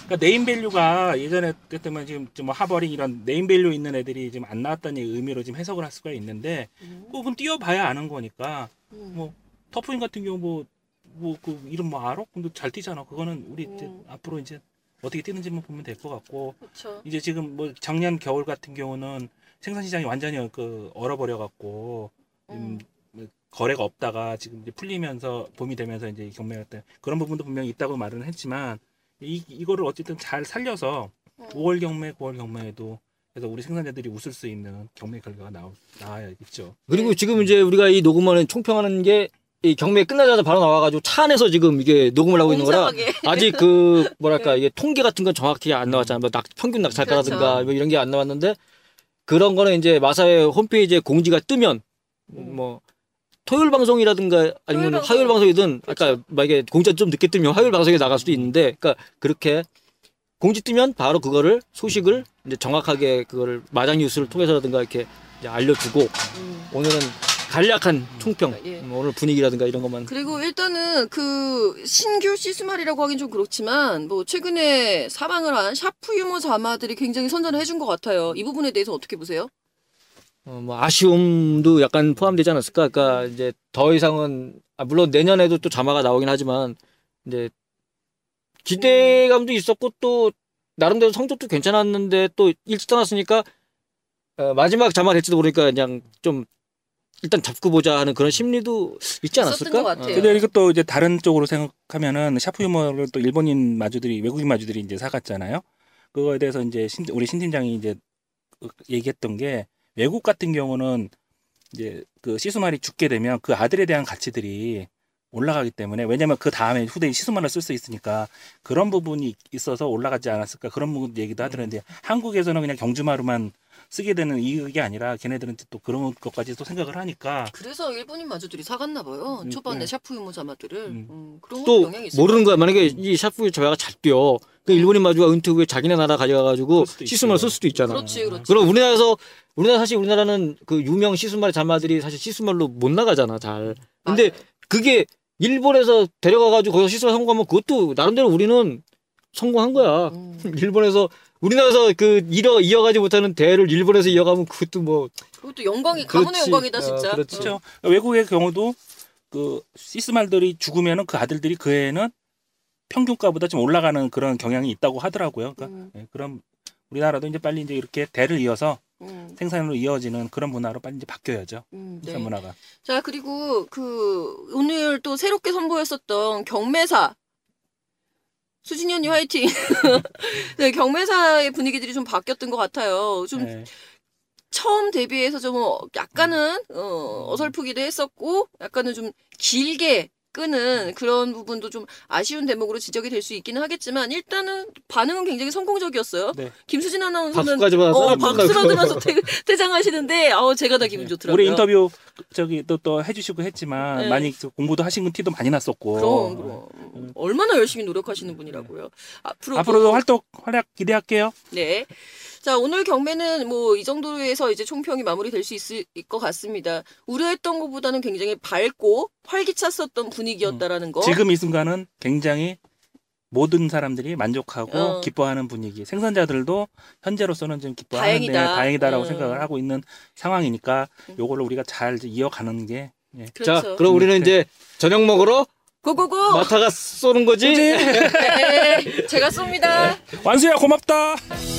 그러니까 네임밸류가 예전에 때문에 지금 뭐 하버링 이런 네임밸류 있는 애들이 지금 안 나왔다는 의미로 지금 해석을 할 수가 있는데 음. 그건 뛰어봐야 아는 거니까 음. 뭐 터프인 같은 경우 뭐 뭐 그 이름 뭐 알아? 근데 잘 뛰잖아. 그거는 우리 음. 이제 앞으로 이제 어떻게 뛰는지만 보면 될 것 같고 그쵸. 이제 지금 뭐 작년 겨울 같은 경우는 생산 시장이 완전히 그 얼어버려 갖고 음. 음, 거래가 없다가 지금 이제 풀리면서 봄이 되면서 이제 경매할 때 그런 부분도 분명히 있다고 말은 했지만. 이, 이거를 어쨌든 잘 살려서 음. 오월 경매, 구월 경매에도 그래서 우리 생산자들이 웃을 수 있는 경매 결과가 나오, 나와야겠죠. 그리고 지금 이제 우리가 이 녹음하는 총평하는 게 이 경매 끝나자마자 바로 나와가지고 차 안에서 지금 이게 녹음을 하고 공정하게. 있는 거라 아직 그 뭐랄까 이게 통계 같은 건 정확히 안 나왔잖아요. 뭐 낙, 평균 낙찰가라든가 그렇죠. 뭐 이런 게 안 나왔는데 그런 거는 이제 마사의 홈페이지에 공지가 뜨면 음. 뭐 토요일 방송이라든가 아니면 토요일 방송. 화요일 방송이든 그렇죠. 아까 만약에 공지가 좀 늦게 뜨면 화요일 방송에 나갈 수도 있는데 그러니까 그렇게 공지 뜨면 바로 그거를 소식을 이제 정확하게 그거를 마장 뉴스를 통해서라든가 이렇게 이제 알려주고 음. 오늘은 간략한 총평 음. 예. 오늘 분위기라든가 이런 것만 그리고 일단은 그 신규 시스말이라고 하긴 좀 그렇지만 뭐 최근에 사망을 한 샤프 유머 자마들이 굉장히 선전을 해준 것 같아요. 이 부분에 대해서 어떻게 보세요? 어, 뭐 아쉬움도 약간 포함되지 않았을까? 그러니까 이제 더 이상은 아, 물론 내년에도 또 자마가 나오긴 하지만 이제 기대감도 있었고 또 나름대로 성적도 괜찮았는데 또 일찍 떠났으니까 어, 마지막 자마 될지도 모르니까 그냥 좀 일단 잡고 보자 하는 그런 심리도 있지 않았을까? 것 같아요. 어. 근데 이것도 이제 다른 쪽으로 생각하면은 샤프 유머를 또 일본인 마주들이 외국인 마주들이 이제 사갔잖아요. 그거에 대해서 이제 신, 우리 신 팀장이 이제 얘기했던 게. 외국 같은 경우는 이제 그 시스말이 죽게 되면 그 아들에 대한 가치들이 올라가기 때문에 왜냐면 그 다음에 후대에 시스말을 쓸 수 있으니까 그런 부분이 있어서 올라가지 않았을까 그런 얘기도 하더라는데 한국에서는 그냥 경주마루만 쓰게 되는 이게 아니라 걔네들은 또 그런 것까지 또 생각을 하니까 그래서 일본인 마주들이 사갔나 봐요. 음, 초반에 음. 샤프 유머 자마들을 음. 음, 그런 또 영향이 있어요. 모르는 거야. 만약에 이 샤프 자마가 잘 뛰어 그 일본인 마주가 은퇴 후에 자기네 나라 가져가가지고 시스말을 쓸 수도 있잖아. 그렇지, 그렇지. 그럼 우리나라에서 우리나라 사실 우리나라는 그 유명 시스말 자마들이 사실 시스말로 못 나가잖아 잘. 근데 맞아요. 그게 일본에서 데려가가지고 거기서 시스말 성공하면 그것도 나름대로 우리는 성공한 거야. 음. 일본에서 우리나라에서 그 이어 이어가지 못하는 대를 일본에서 이어가면 그것도 뭐 그것도 영광이 가문의 그렇지. 영광이다 진짜. 아, 그렇죠. 응. 그러니까 외국의 경우도 그 시스말들이 죽으면은 그 아들들이 그 애는 평균가보다 좀 올라가는 그런 경향이 있다고 하더라고요. 그러니까 음. 네, 그럼 우리나라도 이제 빨리 이제 이렇게 대를 이어서 음. 생산으로 이어지는 그런 문화로 빨리 이제 바뀌어야죠. 음, 네. 문화가. 자 그리고 그 오늘 또 새롭게 선보였었던 경매사. 수진이 언니 화이팅. 네, 경매사의 분위기들이 좀 바뀌었던 것 같아요. 좀 네. 처음 데뷔해서 좀 약간은 어, 어설프기도 했었고 약간은 좀 길게 끄는 그런 부분도 좀 아쉬운 대목으로 지적이 될 수 있기는 하겠지만 일단은 반응은 굉장히 성공적이었어요. 네. 김수진 아나운서는 어, 박수 받으면서 퇴장하시는데 어, 제가 다 기분 네. 좋더라고요. 우리 인터뷰 저기 또, 또 해주시고 했지만 네. 많이 공부도 하신 건 티도 많이 났었고 그럼, 그럼. 음. 얼마나 열심히 노력하시는 분이라고요. 네. 앞으로도, 앞으로도 활동 활약 기대할게요. 네. 자 오늘 경매는 뭐 이 정도에서 이제 총평이 마무리될 수 있을 것 같습니다. 우려했던 것보다는 굉장히 밝고 활기찼었던 분위기였다라는 거. 지금 이 순간은 굉장히 모든 사람들이 만족하고 어. 기뻐하는 분위기. 생산자들도 현재로서는 좀 기뻐하는데 다행이다. 다행이다라고 음. 생각을 하고 있는 상황이니까 요걸로 우리가 잘 이어가는 게. 예. 그렇죠. 자, 그럼 우리는 네. 이제 저녁 먹으러 고고고. 마타가 쏘는 거지? 제가 쏩니다. 완수야 고맙다.